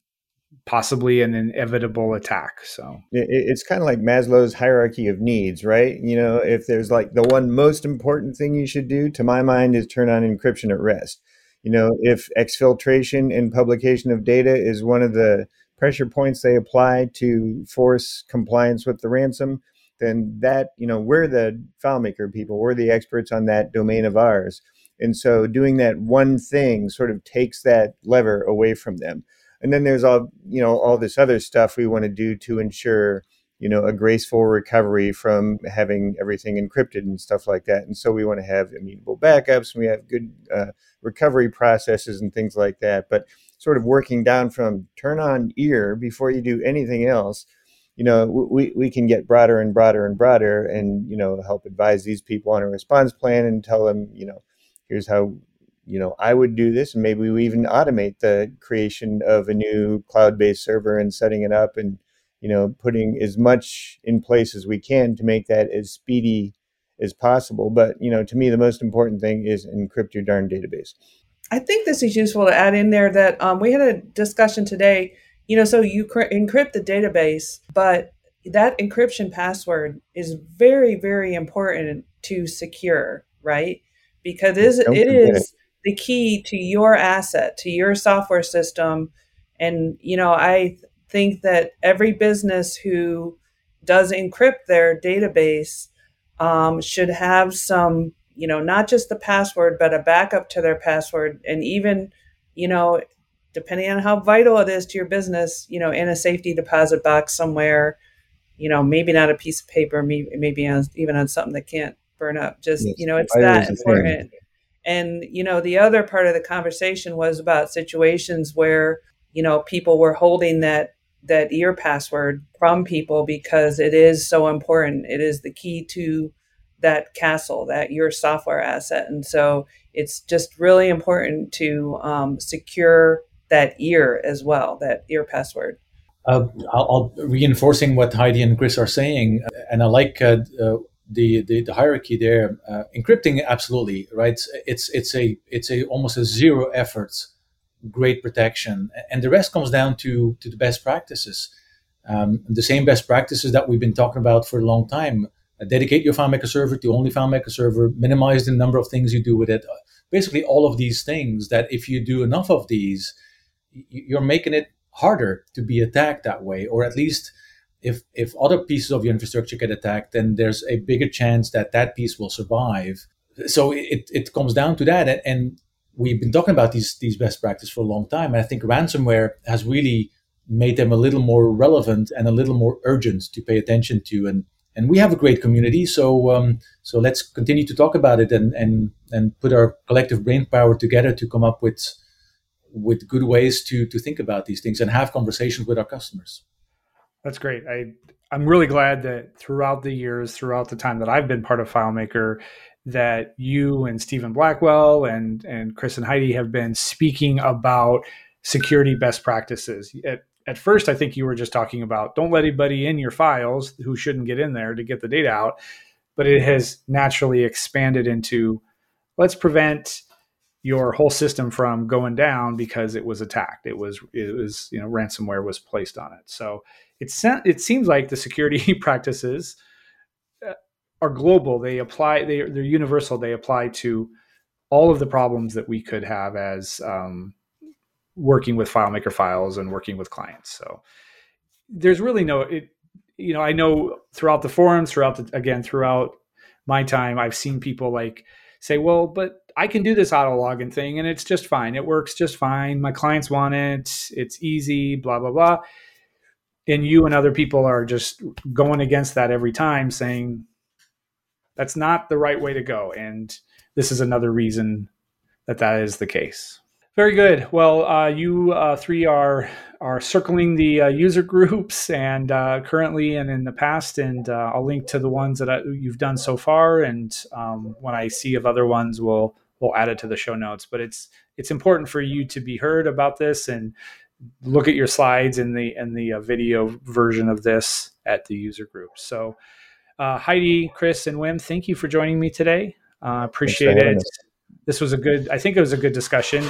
possibly an inevitable attack. So it's kind of like Maslow's hierarchy of needs, right? You know, if there's like the one most important thing you should do, to my mind, is turn on encryption at rest. You know, if exfiltration and publication of data is one of the pressure points they apply to force compliance with the ransom, then that, you know, we're the FileMaker people, we're the experts on that domain of ours. And so doing that one thing sort of takes that lever away from them. And then there's all, you know, all this other stuff we want to do to ensure, you know, a graceful recovery from having everything encrypted and stuff like that. And so we want to have immutable backups, and we have good recovery processes and things like that. But sort of working down from turn on ear before you do anything else, you know, we can get broader and broader and broader, and, you know, help advise these people on a response plan and tell them, you know, here's how, you know, I would do this. And maybe we even automate the creation of a new cloud-based server and setting it up, and, you know, putting as much in place as we can to make that as speedy as possible. But, you know, to me, the most important thing is encrypt your darn database. I think this is useful to add in there that we had a discussion today, you know, so you encrypt the database, but that encryption password is very, very important to secure, right? Because it is the key to your asset, to your software system. And, you know, I think that every business who does encrypt their database should have some, you know, not just the password, but a backup to their password. And even, you know, depending on how vital it is to your business, you know, in a safety deposit box somewhere, you know, maybe not a piece of paper, maybe even on something that can't burn up. Just, yes, you know, it's that important. And, you know, the other part of the conversation was about situations where, you know, people were holding that ear password from people because it is so important. It is the key to that castle, that your software asset. And so it's just really important to secure that ear as well, that ear password. I'll reinforcing what Heidi and Chris are saying, and I like the hierarchy there. Encrypting, absolutely, right? It's almost a zero efforts, great protection, and the rest comes down to the best practices, the same best practices that we've been talking about for a long time. Dedicate your FileMaker server to only FileMaker server. Minimize the number of things you do with it. Basically, all of these things that if you do enough of these, you're making it harder to be attacked that way, or at least if other pieces of your infrastructure get attacked, then there's a bigger chance that piece will survive. So it comes down to that, and we've been talking about these best practices for a long time. And I think ransomware has really made them a little more relevant and a little more urgent to pay attention to. And we have a great community, so let's continue to talk about it and put our collective brain power together to come up with good ways to think about these things and have conversations with our customers. That's great. I'm really glad that throughout the years, throughout the time that I've been part of FileMaker, that you and Stephen Blackwell and Chris and Heidi have been speaking about security best practices. At first, I think you were just talking about don't let anybody in your files who shouldn't get in there to get the data out, but it has naturally expanded into let's prevent your whole system from going down because it was attacked. It was, you know, ransomware was placed on it. So it seems like the security practices are global. They apply, they're universal. They apply to all of the problems that we could have as working with FileMaker files and working with clients. So there's really no, it, you know, I know throughout the forums, throughout my time, I've seen people like say, well, but I can do this auto login thing and it's just fine. It works just fine. My clients want it. It's easy, blah, blah, blah. And you and other people are just going against that every time, saying that's not the right way to go. And this is another reason that that is the case. Very good. Well, you three are circling the user groups and currently and in the past, and I'll link to the ones that you've done so far. And when I see of other ones, we'll add it to the show notes. But it's important for you to be heard about this and look at your slides in the video version of this at the user group. So Heidi, Chris, and Wim, thank you for joining me today. Appreciate it. This was I think it was a good discussion.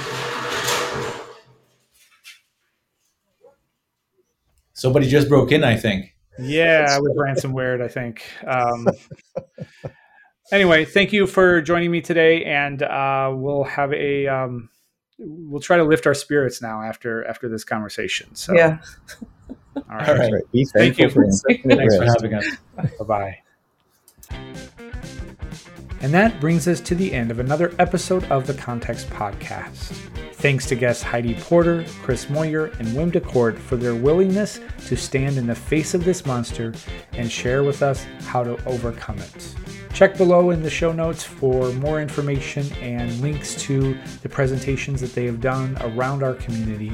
Somebody just broke in, I think. Yeah, with ransomware, I think. Anyway, thank you for joining me today, and we'll have a we'll try to lift our spirits now after this conversation. So yeah. All right. Thank you. Thanks for having us. Bye-bye. And that brings us to the end of another episode of the Context Podcast. Thanks to guests Heidi Porter, Chris Moyer, and Wim Decorte for their willingness to stand in the face of this monster and share with us how to overcome it. Check below in the show notes for more information and links to the presentations that they have done around our community.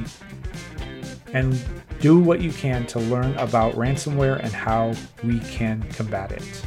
And do what you can to learn about ransomware and how we can combat it.